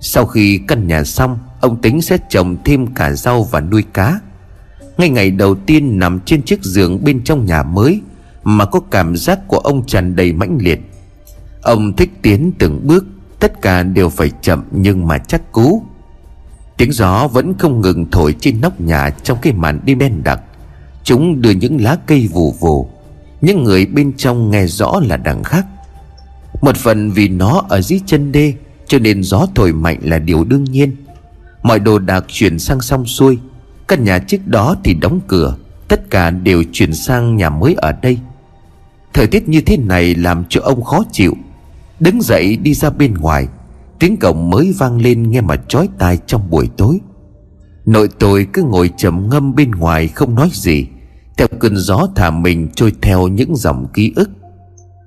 Sau khi căn nhà xong, ông tính sẽ trồng thêm cả rau và nuôi cá. Ngay ngày đầu tiên nằm trên chiếc giường bên trong nhà mới mà có cảm giác của ông tràn đầy mãnh liệt. Ông thích tiến từng bước, tất cả đều phải chậm nhưng mà chắc cú. Tiếng gió vẫn không ngừng thổi trên nóc nhà trong cái màn đêm đen đặc. Chúng đưa những lá cây vù vù. Những người bên trong nghe rõ là đằng khác. Một phần vì nó ở dưới chân đê cho nên gió thổi mạnh là điều đương nhiên. Mọi đồ đạc chuyển sang xong xuôi. Căn nhà trước đó thì đóng cửa, tất cả đều chuyển sang nhà mới ở đây. Thời tiết như thế này làm cho ông khó chịu. Đứng dậy đi ra bên ngoài, tiếng cổng mới vang lên nghe mà chói tai trong buổi tối. Nội tôi cứ ngồi trầm ngâm bên ngoài không nói gì, theo cơn gió thả mình trôi theo những dòng ký ức.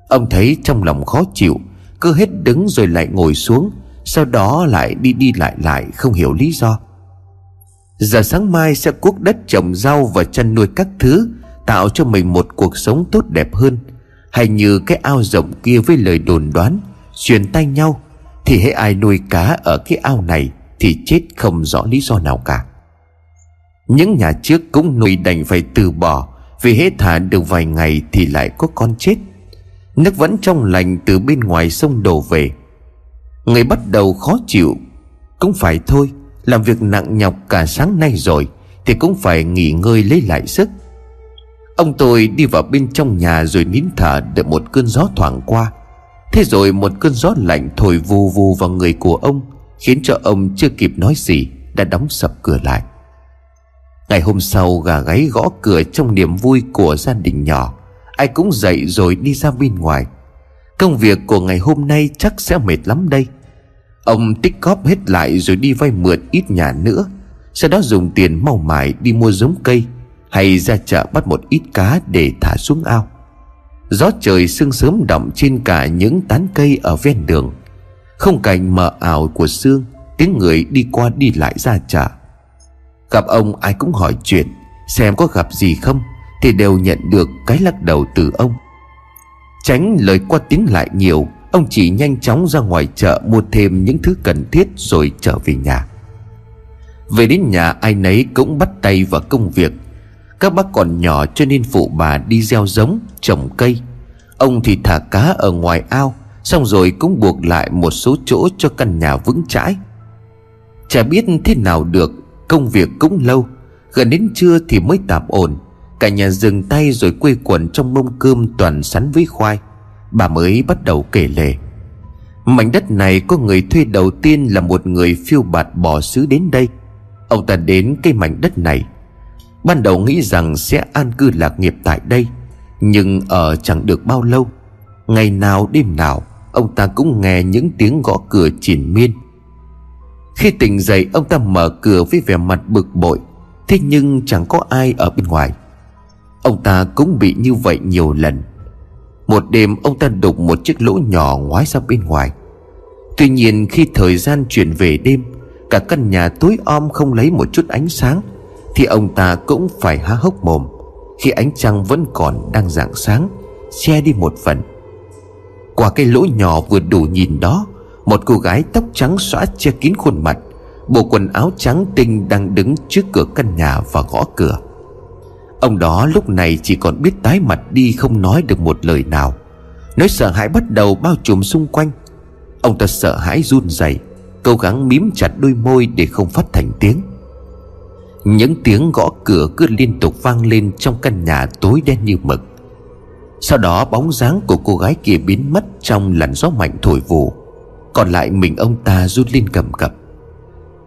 Ông thấy trong lòng khó chịu, cứ hết đứng rồi lại ngồi xuống, sau đó lại đi lại không hiểu lý do. Giờ sáng mai sẽ cuốc đất trồng rau và chăn nuôi các thứ, tạo cho mình một cuộc sống tốt đẹp hơn. Hay như cái ao rộng kia với lời đồn đoán truyền tai nhau, thì hễ ai nuôi cá ở cái ao này thì chết không rõ lý do nào cả. Những nhà trước cũng nuôi đành phải từ bỏ, vì hễ thả được vài ngày thì lại có con chết. Nước vẫn trong lành từ bên ngoài sông đổ về. Người bắt đầu khó chịu. Cũng phải thôi, làm việc nặng nhọc cả sáng nay rồi thì cũng phải nghỉ ngơi lấy lại sức. Ông tôi đi vào bên trong nhà rồi nín thở đợi một cơn gió thoảng qua. Thế rồi một cơn gió lạnh thổi vù vù vào người của ông, khiến cho ông chưa kịp nói gì đã đóng sập cửa lại. Ngày hôm sau gà gáy gõ cửa trong niềm vui của gia đình nhỏ. Ai cũng dậy rồi đi ra bên ngoài. Công việc của ngày hôm nay chắc sẽ mệt lắm đây. Ông tích góp hết lại rồi đi vay mượn ít nhà nữa, sau đó dùng tiền mau mải đi mua giống cây hay ra chợ bắt một ít cá để thả xuống ao. Gió trời sương sớm đọng trên cả những tán cây ở ven đường. Không cảnh mờ ảo của sương, tiếng người đi qua đi lại ra chợ. Gặp ông ai cũng hỏi chuyện, xem có gặp gì không, thì đều nhận được cái lắc đầu từ ông. Tránh lời qua tiếng lại nhiều, ông chỉ nhanh chóng ra ngoài chợ mua thêm những thứ cần thiết rồi trở về nhà. Về đến nhà ai nấy cũng bắt tay vào công việc. Các bác còn nhỏ cho nên phụ bà đi gieo giống, trồng cây. Ông thì thả cá ở ngoài ao, xong rồi cũng buộc lại một số chỗ cho căn nhà vững chãi. Chả biết thế nào được, công việc cũng lâu. Gần đến trưa thì mới tạm ổn. Cả nhà dừng tay rồi quây quần trong mâm cơm toàn sắn với khoai. Bà mới bắt đầu kể lể. Mảnh đất này có người thuê đầu tiên là một người phiêu bạt bỏ xứ đến đây. Ông ta đến cái mảnh đất này, ban đầu nghĩ rằng sẽ an cư lạc nghiệp tại đây, nhưng ở chẳng được bao lâu, ngày nào đêm nào ông ta cũng nghe những tiếng gõ cửa triền miên. Khi tỉnh dậy, ông ta mở cửa với vẻ mặt bực bội, thế nhưng chẳng có ai ở bên ngoài. Ông ta cũng bị như vậy nhiều lần. Một đêm ông ta đục một chiếc lỗ nhỏ ngoái ra bên ngoài. Tuy nhiên khi thời gian chuyển về đêm, cả căn nhà tối om không lấy một chút ánh sáng, thì ông ta cũng phải há hốc mồm khi ánh trăng vẫn còn đang rạng sáng, che đi một phần. Qua cái lỗ nhỏ vừa đủ nhìn đó, một cô gái tóc trắng xõa che kín khuôn mặt, bộ quần áo trắng tinh đang đứng trước cửa căn nhà và gõ cửa. Ông đó lúc này chỉ còn biết tái mặt đi, không nói được một lời nào. Nỗi sợ hãi bắt đầu bao trùm xung quanh. Ông ta sợ hãi run rẩy, cố gắng mím chặt đôi môi để không phát thành tiếng. Những tiếng gõ cửa cứ liên tục vang lên trong căn nhà tối đen như mực. Sau đó bóng dáng của cô gái kia biến mất trong làn gió mạnh thổi vù. Còn lại mình ông ta run lên cầm cập.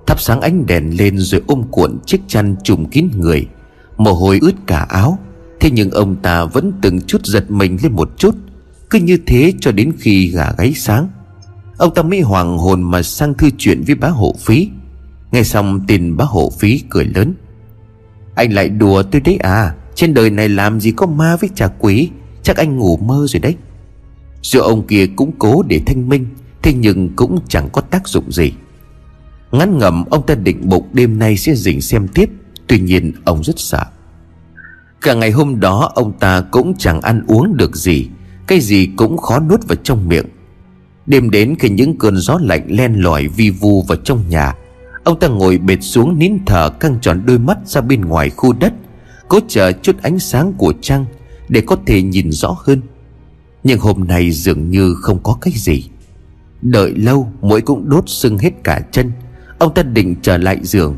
Thắp sáng ánh đèn lên rồi ôm cuộn chiếc chăn trùm kín người, mồ hôi ướt cả áo. Thế nhưng ông ta vẫn từng chút giật mình lên một chút. Cứ như thế cho đến khi gà gáy sáng, ông ta mới hoảng hồn mà sang thư chuyện với bá hộ phí. Nghe xong tin, bá hộ phí cười lớn: "Anh lại đùa tôi đấy à? Trên đời này làm gì có ma với trà quỷ, chắc anh ngủ mơ rồi đấy." Rồi ông kia cũng cố để thanh minh, thế nhưng cũng chẳng có tác dụng gì. Ngán ngẩm, ông ta định bụng đêm nay sẽ rình xem tiếp. Tuy nhiên ông rất sợ. Cả ngày hôm đó ông ta cũng chẳng ăn uống được gì, cái gì cũng khó nuốt vào trong miệng. Đêm đến khi những cơn gió lạnh len lỏi vi vu vào trong nhà, ông ta ngồi bệt xuống nín thở, căng tròn đôi mắt ra bên ngoài khu đất, cố chờ chút ánh sáng của trăng để có thể nhìn rõ hơn. Nhưng hôm nay dường như không có cái gì. Đợi lâu, muỗi cũng đốt sưng hết cả chân. Ông ta định trở lại giường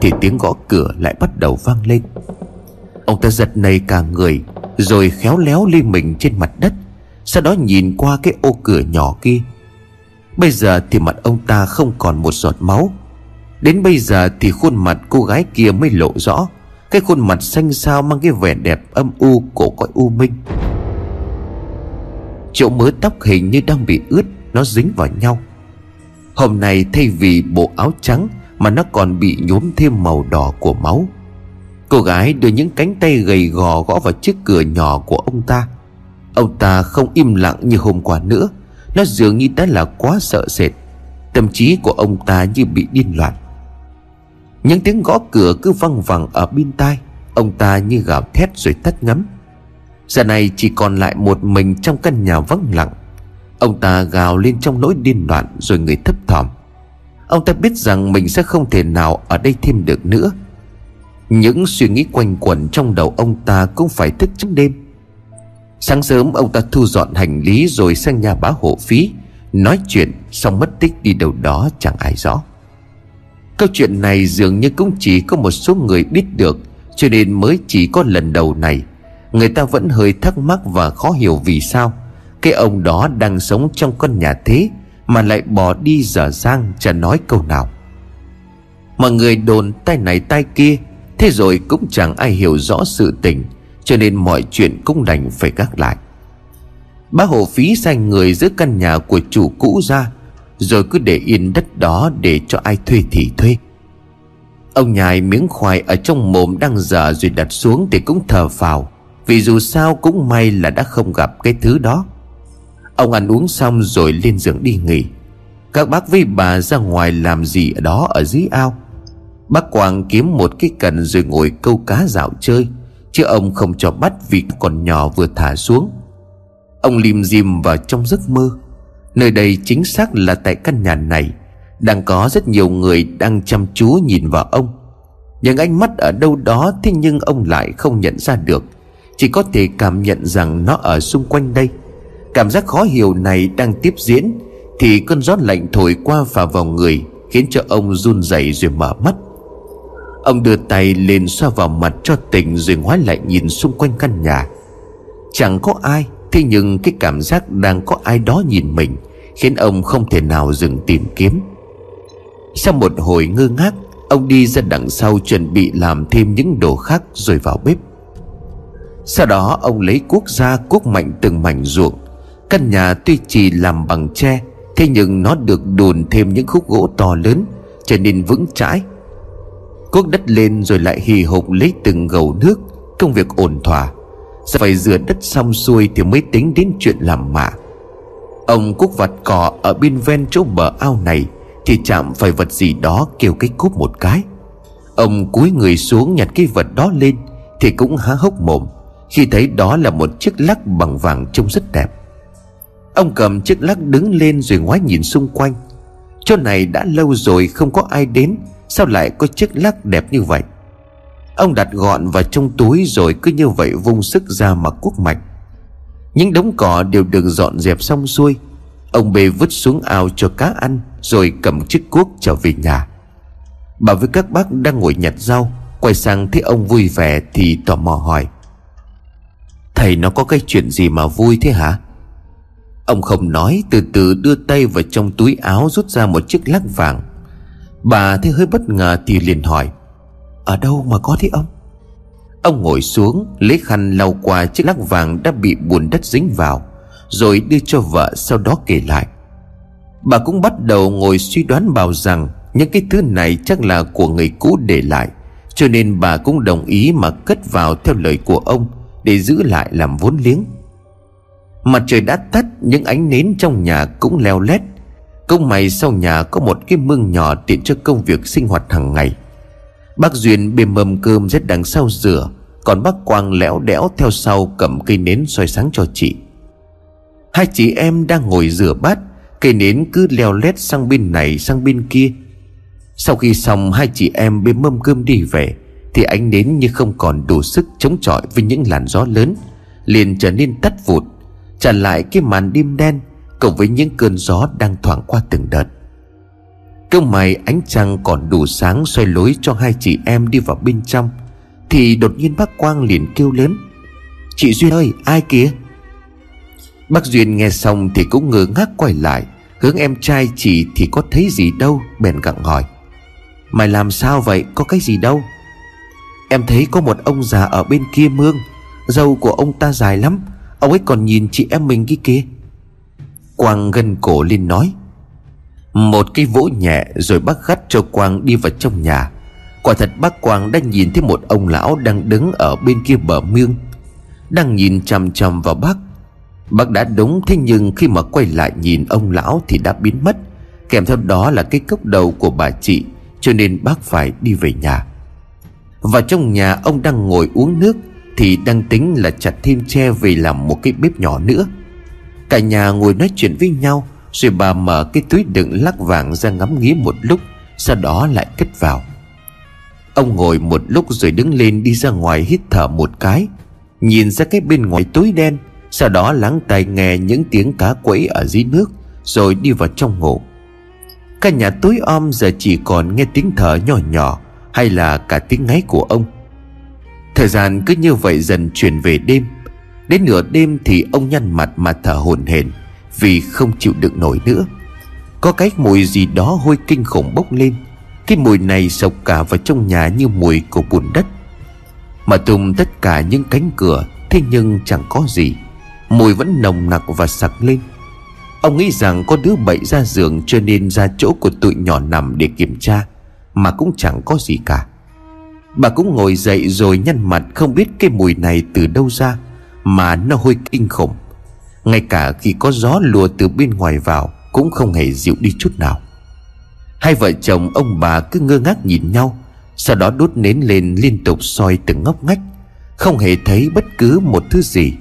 thì tiếng gõ cửa lại bắt đầu vang lên. Ông ta giật nảy cả người, rồi khéo léo lê mình trên mặt đất, sau đó nhìn qua cái ô cửa nhỏ kia. Bây giờ thì mặt ông ta không còn một giọt máu. Đến bây giờ thì khuôn mặt cô gái kia mới lộ rõ, cái khuôn mặt xanh xao mang cái vẻ đẹp âm u của cõi u minh. Chỗ mớ tóc hình như đang bị ướt, nó dính vào nhau. Hôm nay thay vì bộ áo trắng mà nó còn bị nhuốm thêm màu đỏ của máu. Cô gái đưa những cánh tay gầy gò gõ vào chiếc cửa nhỏ của ông ta. Ông ta không im lặng như hôm qua nữa. Nó dường như đã là quá sợ sệt. Tâm trí của ông ta như bị điên loạn. Những tiếng gõ cửa cứ văng vẳng ở bên tai. Ông ta như gào thét rồi tắt ngấm. Giờ này chỉ còn lại một mình trong căn nhà vắng lặng. Ông ta gào lên trong nỗi điên loạn rồi người thấp thỏm. Ông ta biết rằng mình sẽ không thể nào ở đây thêm được nữa. Những suy nghĩ quanh quẩn trong đầu ông ta cũng phải thức trước đêm. Sáng sớm ông ta thu dọn hành lý rồi sang nhà bá hộ phí nói chuyện, xong mất tích đi đâu đó chẳng ai rõ. Câu chuyện này dường như cũng chỉ có một số người biết được, cho nên mới chỉ có lần đầu này người ta vẫn hơi thắc mắc và khó hiểu vì sao cái ông đó đang sống trong con nhà thế mà lại bỏ đi dở dang chả nói câu nào. Mọi người đồn tai này tai kia, thế rồi cũng chẳng ai hiểu rõ sự tình, cho nên mọi chuyện cũng đành phải gác lại. Bá hộ phí sai người giữ căn nhà của chủ cũ ra, rồi cứ để yên đất đó để cho ai thuê thì thuê. Ông nhai miếng khoai ở trong mồm đang dở rồi đặt xuống thì cũng thở phào, vì dù sao cũng may là đã không gặp cái thứ đó. Ông ăn uống xong rồi lên giường đi nghỉ. Các bác với bà ra ngoài làm gì ở đó ở dưới ao. Bác Quang kiếm một cái cần rồi ngồi câu cá dạo chơi, chứ ông không cho bắt vì còn nhỏ vừa thả xuống. Ông lim dim vào trong giấc mơ. Nơi đây, chính xác là tại căn nhà này, đang có rất nhiều người đang chăm chú nhìn vào ông. Những ánh mắt ở đâu đó, thế nhưng ông lại không nhận ra được, chỉ có thể cảm nhận rằng nó ở xung quanh đây. Cảm giác khó hiểu này đang tiếp diễn thì cơn gió lạnh thổi qua phả vào người, khiến cho ông run rẩy rồi mở mắt. Ông đưa tay lên xoa vào mặt cho tỉnh rồi ngoái lại nhìn xung quanh căn nhà. Chẳng có ai, thế nhưng cái cảm giác đang có ai đó nhìn mình khiến ông không thể nào dừng tìm kiếm. Sau một hồi ngơ ngác, ông đi ra đằng sau chuẩn bị làm thêm những đồ khác rồi vào bếp. Sau đó ông lấy cuốc ra cuốc mạnh từng mảnh ruộng. Căn nhà tuy chỉ làm bằng tre, thế nhưng nó được đùn thêm những khúc gỗ to lớn, trở nên vững chãi. Cuốc đất lên rồi lại hì hục lấy từng gầu nước. Công việc ổn thỏa. Sẽ phải rửa đất xong xuôi thì mới tính đến chuyện làm mạ. Ông cuốc vặt cỏ ở bên ven chỗ bờ ao này thì chạm phải vật gì đó kêu cái cúp một cái. Ông cúi người xuống nhặt cái vật đó lên thì cũng há hốc mồm khi thấy đó là một chiếc lắc bằng vàng trông rất đẹp. Ông cầm chiếc lắc đứng lên rồi ngoái nhìn xung quanh. Chỗ này đã lâu rồi không có ai đến, sao lại có chiếc lắc đẹp như vậy? Ông đặt gọn vào trong túi rồi cứ như vậy vung sức ra mà cuốc mạnh. Những đống cỏ đều được dọn dẹp xong xuôi. Ông bê vứt xuống ao cho cá ăn rồi cầm chiếc cuốc trở về nhà. Bà với các bác đang ngồi nhặt rau quay sang thấy ông vui vẻ thì tò mò hỏi: "Thầy nó có cái chuyện gì mà vui thế hả?" Ông không nói, từ từ đưa tay vào trong túi áo rút ra một chiếc lắc vàng. Bà thấy hơi bất ngờ thì liền hỏi: "Ở đâu mà có thế ông?" Ông ngồi xuống lấy khăn lau qua chiếc lắc vàng đã bị bùn đất dính vào, rồi đưa cho vợ, sau đó kể lại. Bà cũng bắt đầu ngồi suy đoán bảo rằng những cái thứ này chắc là của người cũ để lại, cho nên bà cũng đồng ý mà cất vào theo lời của ông để giữ lại làm vốn liếng. Mặt trời đã tắt, những ánh nến trong nhà cũng leo lét. Công mày sau nhà có một cái mương nhỏ tiện cho công việc sinh hoạt hàng ngày. Bác Duyên bê mâm cơm rết đằng sau rửa, còn bác Quang lẽo đẽo theo sau cầm cây nến soi sáng cho chị. Hai chị em đang ngồi rửa bát, cây nến cứ leo lét sang bên này sang bên kia. Sau khi xong, hai chị em bê mâm cơm đi về thì ánh nến như không còn đủ sức chống chọi với những làn gió lớn, liền trở nên tắt vụt, trả lại cái màn đêm đen cộng với những cơn gió đang thoảng qua từng đợt. Trong mày ánh trăng còn đủ sáng soi lối cho hai chị em đi vào bên trong thì đột nhiên bác Quang liền kêu lớn: "Chị Duyên ơi, ai kìa?" Bác Duyên nghe xong thì cũng ngơ ngác quay lại hướng em trai chỉ thì có thấy gì đâu, bèn gặng hỏi: "Mày làm sao vậy, có cái gì đâu?" "Em thấy có một ông già ở bên kia mương, râu của ông ta dài lắm, ông ấy còn nhìn chị em mình kia kìa." Quang gân cổ lên nói. Một cái vỗ nhẹ rồi bác gắt cho Quang đi vào trong nhà. Quả thật bác Quang đã nhìn thấy một ông lão đang đứng ở bên kia bờ mương, đang nhìn chằm chằm vào bác. Bác đã đúng, thế nhưng khi mà quay lại nhìn ông lão thì đã biến mất, kèm theo đó là cái cốc đầu của bà chị, cho nên bác phải đi về nhà. Và trong nhà ông đang ngồi uống nước thì đang tính là chặt thêm tre về làm một cái bếp nhỏ nữa. Cả nhà ngồi nói chuyện với nhau, rồi bà mở cái túi đựng lắc vàng ra ngắm nghía một lúc, sau đó lại cất vào. Ông ngồi một lúc rồi đứng lên đi ra ngoài, hít thở một cái, nhìn ra cái bên ngoài túi đen, sau đó lắng tai nghe những tiếng cá quẫy ở dưới nước, rồi đi vào trong ngủ. Cả nhà tối om, giờ chỉ còn nghe tiếng thở nhỏ nhỏ hay là cả tiếng ngáy của ông. Thời gian cứ như vậy dần chuyển về đêm. Đến nửa đêm thì ông nhăn mặt mà thở hổn hển vì không chịu đựng nổi nữa. Có cái mùi gì đó hôi kinh khủng bốc lên. Cái mùi này sộc cả vào trong nhà như mùi của bùn đất. Mà tung tất cả những cánh cửa, thế nhưng chẳng có gì. Mùi vẫn nồng nặc và sặc lên. Ông nghĩ rằng có đứa bậy ra giường, cho nên ra chỗ của tụi nhỏ nằm để kiểm tra, mà cũng chẳng có gì cả. Bà cũng ngồi dậy rồi nhăn mặt, không biết cái mùi này từ đâu ra mà nó hôi kinh khủng. Ngay cả khi có gió lùa từ bên ngoài vào cũng không hề dịu đi chút nào. Hai vợ chồng ông bà cứ ngơ ngác nhìn nhau, sau đó đốt nến lên liên tục soi từng ngóc ngách, không hề thấy bất cứ một thứ gì.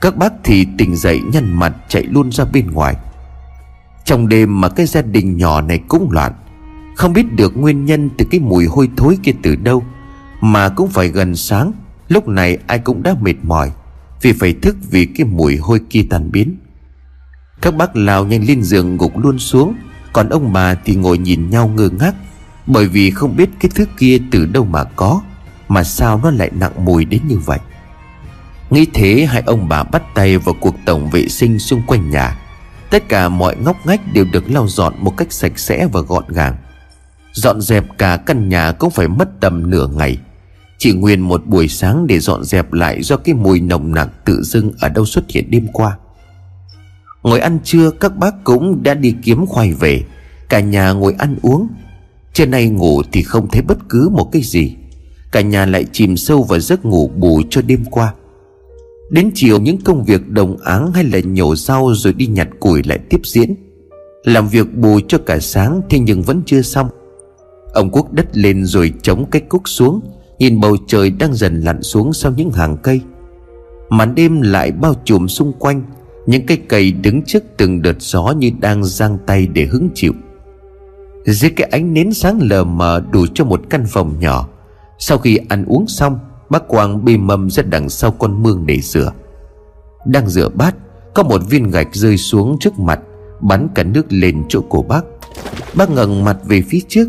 Các bác thì tỉnh dậy nhăn mặt chạy luôn ra bên ngoài. Trong đêm mà cái gia đình nhỏ này cũng loạn, không biết được nguyên nhân từ cái mùi hôi thối kia từ đâu. Mà cũng phải gần sáng, lúc này ai cũng đã mệt mỏi vì phải thức vì cái mùi hôi kia tan biến. Các bác lao nhanh lên giường gục luôn xuống, còn ông bà thì ngồi nhìn nhau ngơ ngác, bởi vì không biết cái thứ kia từ đâu mà có, mà sao nó lại nặng mùi đến như vậy. Nghĩ thế, hai ông bà bắt tay vào cuộc tổng vệ sinh xung quanh nhà. Tất cả mọi ngóc ngách đều được lau dọn một cách sạch sẽ và gọn gàng. Dọn dẹp cả căn nhà cũng phải mất tầm nửa ngày, chỉ nguyên một buổi sáng để dọn dẹp lại do cái mùi nồng nặc tự dưng ở đâu xuất hiện đêm qua. Ngồi ăn trưa, các bác cũng đã đi kiếm khoai về. Cả nhà ngồi ăn uống. Trưa nay ngủ thì không thấy bất cứ một cái gì. Cả nhà lại chìm sâu vào giấc ngủ bù cho đêm qua. Đến chiều, những công việc đồng áng hay là nhổ rau rồi đi nhặt củi lại tiếp diễn. Làm việc bù cho cả sáng, thế nhưng vẫn chưa xong. Ông cuốc đất lên rồi chống cái cuốc xuống, nhìn bầu trời đang dần lặn xuống sau những hàng cây. Màn đêm lại bao trùm xung quanh. Những cây cầy đứng trước từng đợt gió như đang giang tay để hứng chịu. Dưới cái ánh nến sáng lờ mờ đủ cho một căn phòng nhỏ. Sau khi ăn uống xong, bác Quang bê mâm ra đằng sau con mương để rửa. Đang rửa bát, có một viên gạch rơi xuống trước mặt, bắn cả nước lên chỗ của bác. Bác ngẩng mặt về phía trước.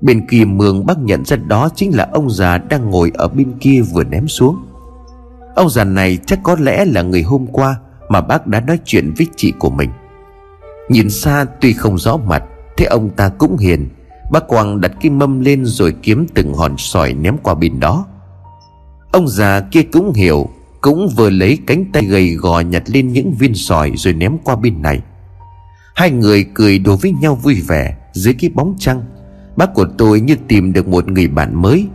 Bên kia mương, bác nhận ra đó chính là ông già đang ngồi ở bên kia vừa ném xuống. Ông già này chắc có lẽ là người hôm qua mà bác đã nói chuyện với chị của mình. Nhìn xa tuy không rõ mặt, thế ông ta cũng hiền. Bác Quang đặt cái mâm lên rồi kiếm từng hòn sỏi ném qua bên đó. Ông già kia cũng hiểu, cũng vừa lấy cánh tay gầy gò nhặt lên những viên sỏi rồi ném qua bên này. Hai người cười đùa với nhau vui vẻ dưới cái bóng trăng. Bác của tôi như tìm được một người bạn mới.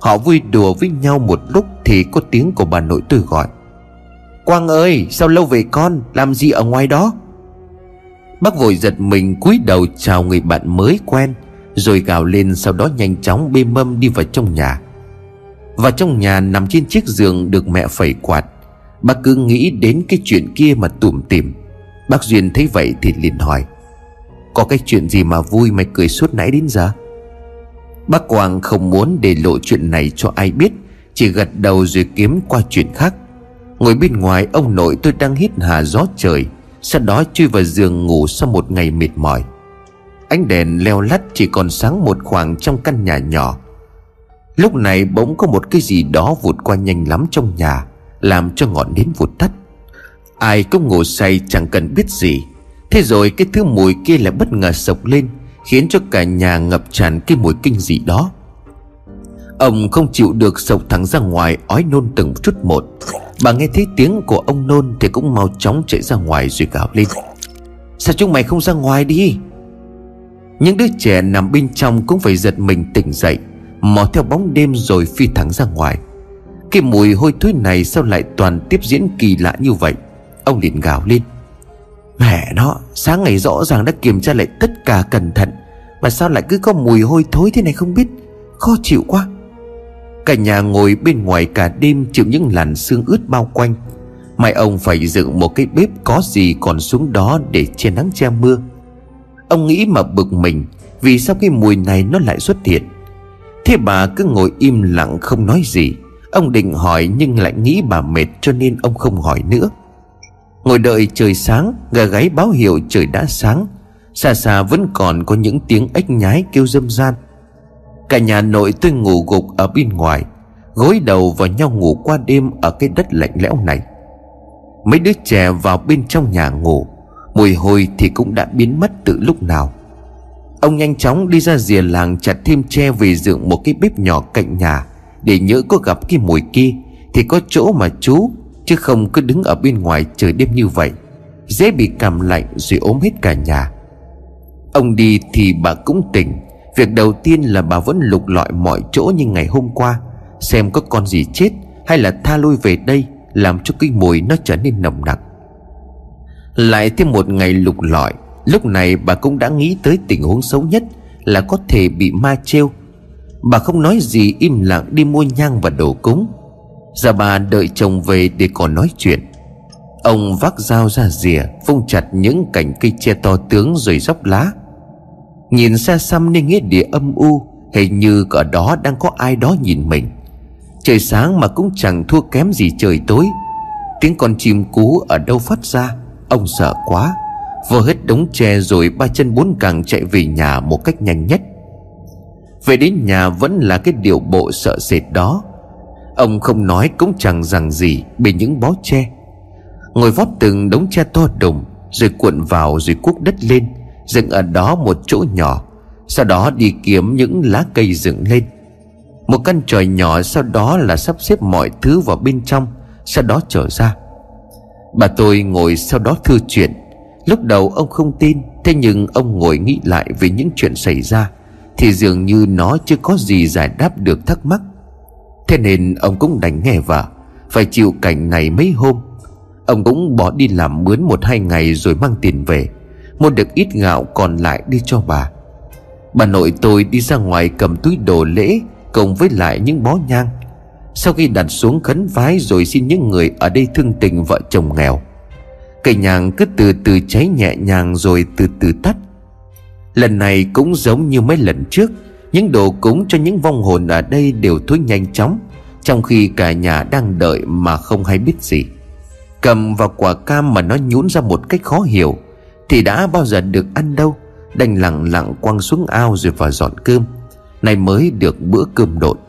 Họ vui đùa với nhau một lúc thì có tiếng của bà nội tôi gọi: Quang ơi, sao lâu về con? Làm gì ở ngoài đó? Bác vội giật mình cúi đầu chào người bạn mới quen, rồi gào lên, sau đó nhanh chóng bê mâm đi vào trong nhà. Vào trong nhà, nằm trên chiếc giường được mẹ phẩy quạt, bác cứ nghĩ đến cái chuyện kia mà tủm tỉm. Bác Duyên thấy vậy thì liền hỏi: Có cái chuyện gì mà vui mày cười suốt nãy đến giờ? Bác Quang không muốn để lộ chuyện này cho ai biết, chỉ gật đầu rồi kiếm qua chuyện khác. Ngồi bên ngoài, ông nội tôi đang hít hà gió trời, sau đó chui vào giường ngủ sau một ngày mệt mỏi. Ánh đèn leo lắt chỉ còn sáng một khoảng trong căn nhà nhỏ. Lúc này bỗng có một cái gì đó vụt qua nhanh lắm trong nhà, làm cho ngọn nến vụt tắt. Ai cũng ngủ say chẳng cần biết gì. Thế rồi cái thứ mùi kia lại bất ngờ sộc lên, khiến cho cả nhà ngập tràn cái mùi kinh dị đó. Ông không chịu được, sộc thẳng ra ngoài, ói nôn từng chút một. Bà nghe thấy tiếng của ông nôn thì cũng mau chóng chạy ra ngoài rồi gào lên: Sao chúng mày không ra ngoài đi? Những đứa trẻ nằm bên trong cũng phải giật mình tỉnh dậy, mò theo bóng đêm rồi phi thẳng ra ngoài. Cái mùi hôi thối này sao lại toàn tiếp diễn kỳ lạ như vậy? Ông liền gào lên: Mẹ nó, sáng ngày rõ ràng đã kiểm tra lại tất cả cẩn thận, mà sao lại cứ có mùi hôi thối thế này không biết? Khó chịu quá. Cả nhà ngồi bên ngoài cả đêm, chịu những làn sương ướt bao quanh. Mai ông phải dựng một cái bếp có gì còn xuống đó để che nắng che mưa. Ông nghĩ mà bực mình, vì sao cái mùi này nó lại xuất hiện? Thế bà cứ ngồi im lặng không nói gì. Ông định hỏi nhưng lại nghĩ bà mệt, cho nên ông không hỏi nữa. Ngồi đợi trời sáng, gà gáy báo hiệu trời đã sáng. Xa xa vẫn còn có những tiếng ếch nhái kêu râm ran. Cả nhà nội tôi ngủ gục ở bên ngoài, gối đầu vào nhau ngủ qua đêm ở cái đất lạnh lẽo này. Mấy đứa trẻ vào bên trong nhà ngủ, mùi hôi thì cũng đã biến mất từ lúc nào. Ông nhanh chóng đi ra rìa làng chặt thêm tre về dựng một cái bếp nhỏ cạnh nhà, để nhỡ có gặp cái mùi kia thì có chỗ mà trú, chứ không cứ đứng ở bên ngoài trời đêm như vậy dễ bị cảm lạnh rồi ốm hết cả nhà. Ông đi thì bà cũng tỉnh. Việc đầu tiên là bà vẫn lục lọi mọi chỗ như ngày hôm qua, xem có con gì chết hay là tha lôi về đây, làm cho cái mùi nó trở nên nồng nặc. Lại thêm một ngày lục lọi, lúc này bà cũng đã nghĩ tới tình huống xấu nhất là có thể bị ma trêu. Bà không nói gì, im lặng đi mua nhang và đồ cúng. Giờ bà đợi chồng về để còn nói chuyện. Ông vác dao ra rìa, vung chặt những cành cây tre to tướng rồi róc lá. Nhìn xa xăm nên nghĩa địa âm u, hình như ở đó đang có ai đó nhìn mình. Trời sáng mà cũng chẳng thua kém gì trời tối. Tiếng con chim cú ở đâu phát ra. Ông sợ quá, vơ hết đống tre rồi ba chân bốn cẳng chạy về nhà một cách nhanh nhất. Về đến nhà vẫn là cái điệu bộ sợ sệt đó. Ông không nói cũng chẳng rằng gì bên những bó tre, ngồi vót từng đống tre to đùng, rồi cuộn vào rồi cuốc đất lên, dựng ở đó một chỗ nhỏ. Sau đó đi kiếm những lá cây dựng lên một căn chòi nhỏ, sau đó là sắp xếp mọi thứ vào bên trong, sau đó trở ra. Bà tôi ngồi sau đó thưa chuyện. Lúc đầu ông không tin, thế nhưng ông ngồi nghĩ lại về những chuyện xảy ra thì dường như nó chưa có gì giải đáp được thắc mắc. Thế nên ông cũng đành nghe vợ, phải chịu cảnh này mấy hôm. Ông cũng bỏ đi làm mướn 1-2 ngày rồi mang tiền về, mua được ít gạo còn lại đi cho bà. Bà nội tôi đi ra ngoài cầm túi đồ lễ cùng với lại những bó nhang. Sau khi đặt xuống khấn vái rồi xin những người ở đây thương tình vợ chồng nghèo. Cây nhang cứ từ từ cháy nhẹ nhàng rồi từ từ tắt. Lần này cũng giống như mấy lần trước, những đồ cúng cho những vong hồn ở đây đều thối nhanh chóng, trong khi cả nhà đang đợi mà không hay biết gì. Cầm vào quả cam mà nó nhún ra một cách khó hiểu, thì đã bao giờ được ăn đâu, đành lặng lặng quăng xuống ao rồi vào dọn cơm. Nay mới được bữa cơm độn.